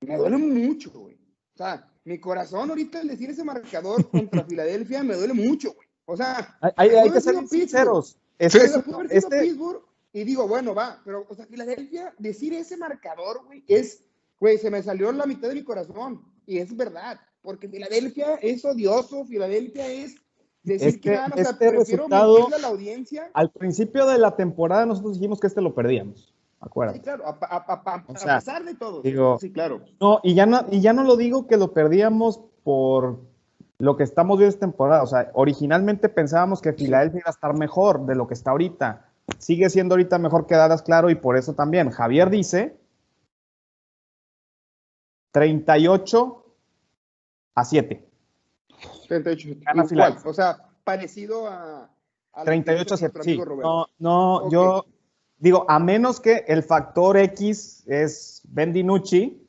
Me duele mucho, güey. O sea, mi corazón ahorita al decir ese marcador contra Filadelfia me duele mucho, güey. O sea... Hay que ser sinceros. Puedo haber sido Pittsburgh y digo, bueno, va, pero, o sea, Filadelfia, decir ese marcador, güey, es... Güey, se me salió la mitad de mi corazón, y es verdad, porque Filadelfia es odioso, Filadelfia es decir prefiero mentirle a la audiencia. Al principio de la temporada nosotros dijimos que lo perdíamos, acuérdate. Sí, claro, a pesar de todo. Digo, sí, claro. No, y ya no lo digo que lo perdíamos por lo que estamos viendo esta temporada, o sea, originalmente pensábamos que Filadelfia iba a estar mejor de lo que está ahorita, sigue siendo ahorita mejor que Dallas, claro, y por eso también Javier dice... 38-7. 38 a 7. O sea, parecido a 38-7. Sí. No, okay. Yo digo, a menos que el factor X es Ben DiNucci,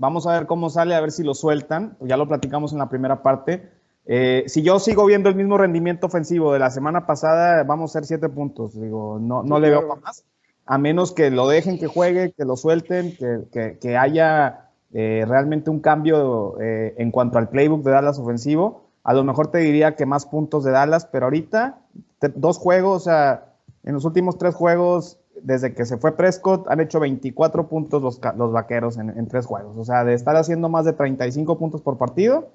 vamos a ver cómo sale, a ver si lo sueltan. Ya lo platicamos en la primera parte. Si yo sigo viendo el mismo rendimiento ofensivo de la semana pasada, vamos a ser 7 puntos. Digo, no le veo para más. A menos que lo dejen que juegue, que lo suelten, que haya... realmente un cambio en cuanto al playbook de Dallas ofensivo, a lo mejor te diría que más puntos de Dallas, pero ahorita 2 juegos, o sea, en los últimos 3 juegos, desde que se fue Prescott, han hecho 24 puntos los vaqueros en 3 juegos, o sea, de estar haciendo más de 35 puntos por partido,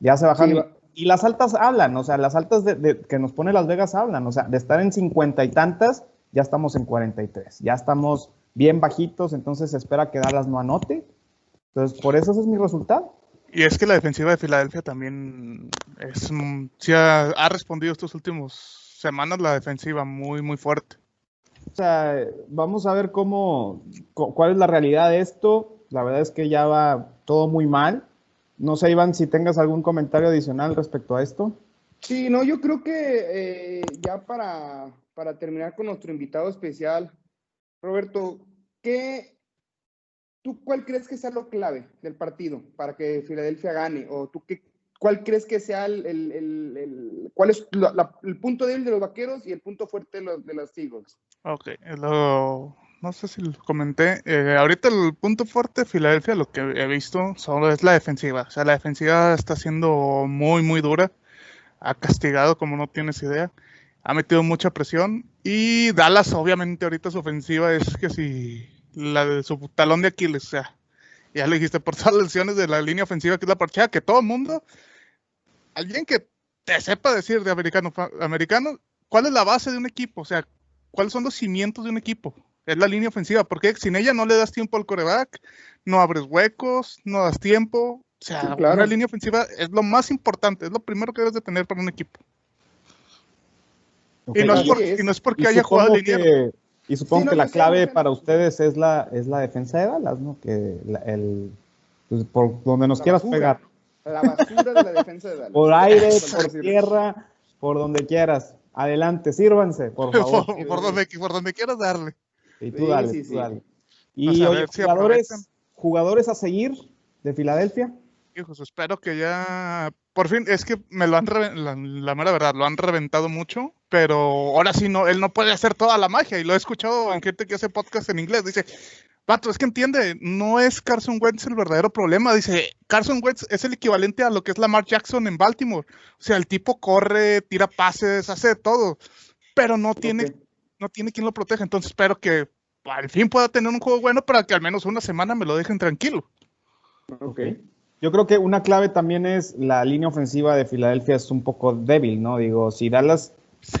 ya se bajaron, y las altas hablan, o sea, las altas que nos pone Las Vegas hablan, o sea, de estar en 50 y tantas, ya estamos en 43, ya estamos bien bajitos, entonces se espera que Dallas no anote. Entonces, por eso ese es mi resultado. Y es que la defensiva de Filadelfia también ha respondido estas últimas semanas la defensiva muy, muy fuerte. O sea, vamos a ver cuál es la realidad de esto. La verdad es que ya va todo muy mal. No sé, Iván, si tengas algún comentario adicional respecto a esto. Sí, no, yo creo que ya para terminar con nuestro invitado especial, Roberto, ¿tú cuál crees que sea lo clave del partido para que Filadelfia gane? ¿O tú cuál crees que sea cuál es el punto débil de los vaqueros y el punto fuerte de los Eagles? Ok, no sé si lo comenté. Ahorita el punto fuerte de Filadelfia, lo que he visto, solo es la defensiva. O sea, la defensiva está siendo muy, muy dura. Ha castigado como no tienes idea. Ha metido mucha presión. Y Dallas, obviamente, ahorita su ofensiva es que si la de su talón de Aquiles. O sea, ya lo dijiste, por todas las lesiones de la línea ofensiva, que es la parchada, que todo el mundo, alguien que te sepa decir de americano, ¿cuál es la base de un equipo? O sea, ¿cuáles son los cimientos de un equipo? Es la línea ofensiva, porque sin ella no le das tiempo al quarterback, no abres huecos, no das tiempo. O sea, sí, claro. Una línea ofensiva es lo más importante, es lo primero que debes de tener para un equipo. Okay. Y no es porque haya jugado de línea. Y supongo que la clave para ustedes es la defensa de Dallas, ¿no? Que por donde nos quieras pegar. La basura de la defensa de Dallas. Por aire, por tierra, por donde quieras. Adelante, sírvanse, por favor. por donde quieras darle. Y tú dale, sí. Tú dale. Y o sea, oye, si jugadores a seguir de Filadelfia. Hijos, espero que ya... Por fin, es que me lo han la mera verdad, lo han reventado mucho, pero ahora sí, no, él no puede hacer toda la magia, y lo he escuchado en gente que hace podcast en inglés, dice, vato, es que entiende, no es Carson Wentz el verdadero problema, dice, Carson Wentz es el equivalente a lo que es Lamar Jackson en Baltimore, o sea, el tipo corre, tira pases, hace todo, pero no tiene quien lo proteja, entonces espero que al fin pueda tener un juego bueno para que al menos una semana me lo dejen tranquilo. Ok. Yo creo que una clave también es la línea ofensiva de Filadelfia es un poco débil, ¿no? Digo, si Dallas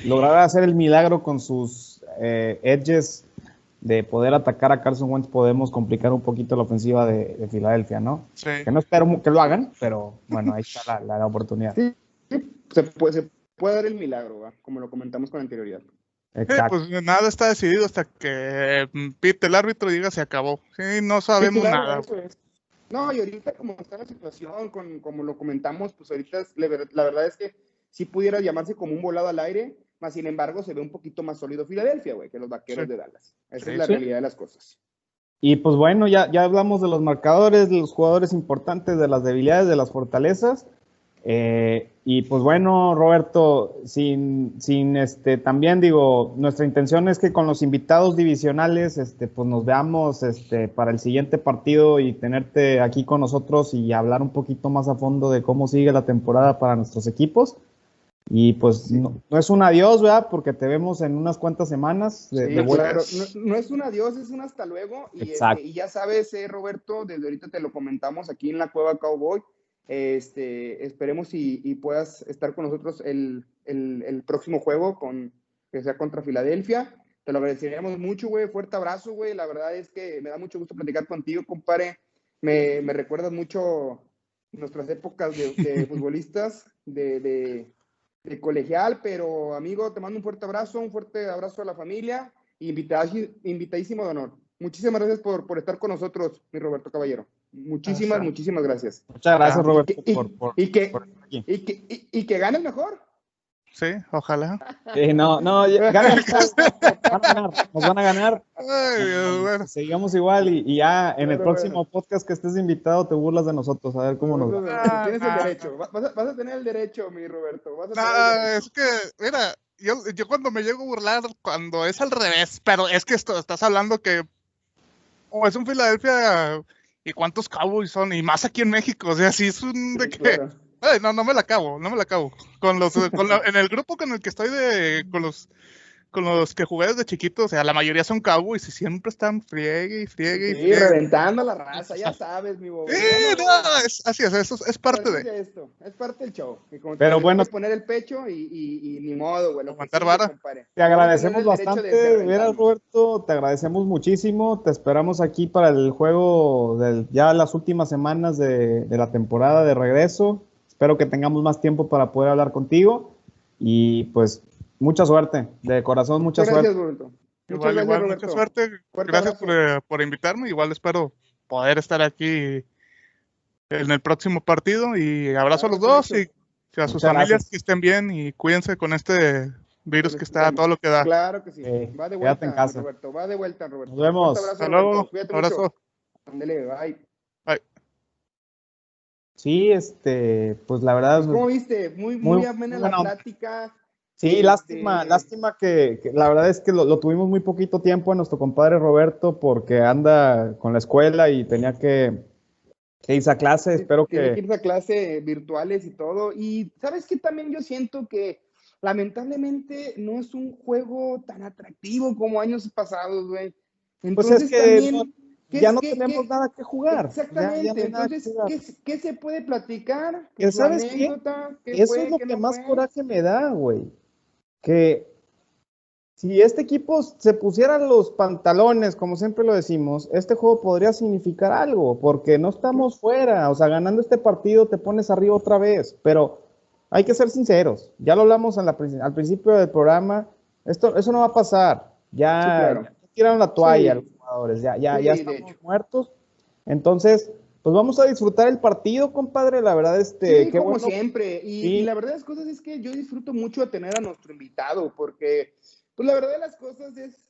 lograra hacer el milagro con sus edges de poder atacar a Carson Wentz, podemos complicar un poquito la ofensiva de Filadelfia, ¿no? Sí. Que no espero que lo hagan, pero bueno, ahí está la oportunidad. Sí, se puede dar el milagro, ¿verdad? Como lo comentamos con anterioridad. Exacto. Pues nada está decidido hasta que pite el árbitro y diga se acabó. Sí, no sabemos nada. No, y ahorita como está la situación, como lo comentamos, pues ahorita la verdad es que sí pudiera llamarse como un volado al aire, más sin embargo se ve un poquito más sólido Filadelfia, güey, que los vaqueros de Dallas. Esa es la realidad de las cosas. Y pues bueno, ya hablamos de los marcadores, de los jugadores importantes, de las debilidades, de las fortalezas. Y pues bueno, Roberto, también digo, nuestra intención es que con los invitados divisionales, pues nos veamos, para el siguiente partido y tenerte aquí con nosotros y hablar un poquito más a fondo de cómo sigue la temporada para nuestros equipos. Y pues no es un adiós, ¿verdad? Porque te vemos en unas cuantas semanas. Claro. No es un adiós, es un hasta luego. Y, y ya sabes, Roberto, desde ahorita te lo comentamos aquí en la Cueva Cowboy. Esperemos y puedas estar con nosotros el próximo juego que sea contra Filadelfia. Te lo agradeceríamos mucho, güey. Fuerte abrazo, güey. La verdad es que me da mucho gusto platicar contigo, compadre. Me recuerdas mucho nuestras épocas de futbolistas, de colegial. Pero, amigo, te mando un fuerte abrazo a la familia. Invitadísimo de honor. Muchísimas gracias por estar con nosotros, mi Roberto Caballero. Muchísimas gracias. Muchas gracias, Roberto. Y que ganes mejor. Sí, ojalá. Sí, no, nos van a ganar. Ay, Dios, bueno. Seguimos igual y ya en el próximo podcast que estés invitado te burlas de nosotros, a ver cómo nos va. Tienes el derecho, vas a tener el derecho, mi Roberto. Es que, mira, yo cuando me llego a burlar, cuando es al revés, pero es que estás hablando que es un Filadelfia... ¿Y cuántos Cowboys son? Y más aquí en México. O sea, sí es un de que... Ay, no me la acabo. En el grupo con el que estoy con los que jugué desde chiquito, o sea, la mayoría son Cowboys y siempre están friegue. Reventando la raza, ya sabes, mi bobo. Sí, así es, eso es parte de... Esto, es parte del show. Que como pero bueno... poner el pecho y ni modo, güey. Aguantar vara. Te agradecemos bastante, Roberto, te agradecemos muchísimo. Te esperamos aquí para el juego ya las últimas semanas de la temporada de regreso. Espero que tengamos más tiempo para poder hablar contigo y pues... Mucha suerte, de corazón, mucha suerte. Gracias, Roberto. Igual, gracias, igual, Roberto. Mucha suerte. Fuerte gracias por invitarme. Igual espero poder estar aquí en el próximo partido. Y abrazo a los dos y a sus familias que estén bien y cuídense con este virus que está a todo lo que da. Claro que sí. Va de vuelta, en casa. Roberto. Va de vuelta, Roberto. Nos vemos. Hasta luego. Un abrazo. Ándale, bye. Bye. Sí, pues la verdad. ¿Cómo viste? Muy amena la plática. Sí, lástima que la verdad es que lo tuvimos muy poquito tiempo a nuestro compadre Roberto porque anda con la escuela y tenía que irse a clase, espero que... Tiene que irse a clase virtuales y todo, y ¿sabes qué? También yo siento que lamentablemente no es un juego tan atractivo como años pasados, güey. Entonces pues es que también... Ya no tenemos nada que jugar. Exactamente. Entonces, ¿qué se puede platicar? ¿Sabes qué? Eso es lo que más coraje me da, güey. Que si este equipo se pusiera los pantalones, como siempre lo decimos, este juego podría significar algo, porque no estamos fuera. O sea, ganando este partido te pones arriba otra vez. Pero hay que ser sinceros. Ya lo hablamos al principio del programa. Eso no va a pasar. Ya, sí, claro. Ya tiraron la toalla, sí. Ya estamos muertos. Entonces, pues vamos a disfrutar el partido, compadre. La verdad, sí, qué como bueno. Siempre. Y la verdad de las cosas es que yo disfruto mucho de tener a nuestro invitado, porque, pues la verdad de las cosas es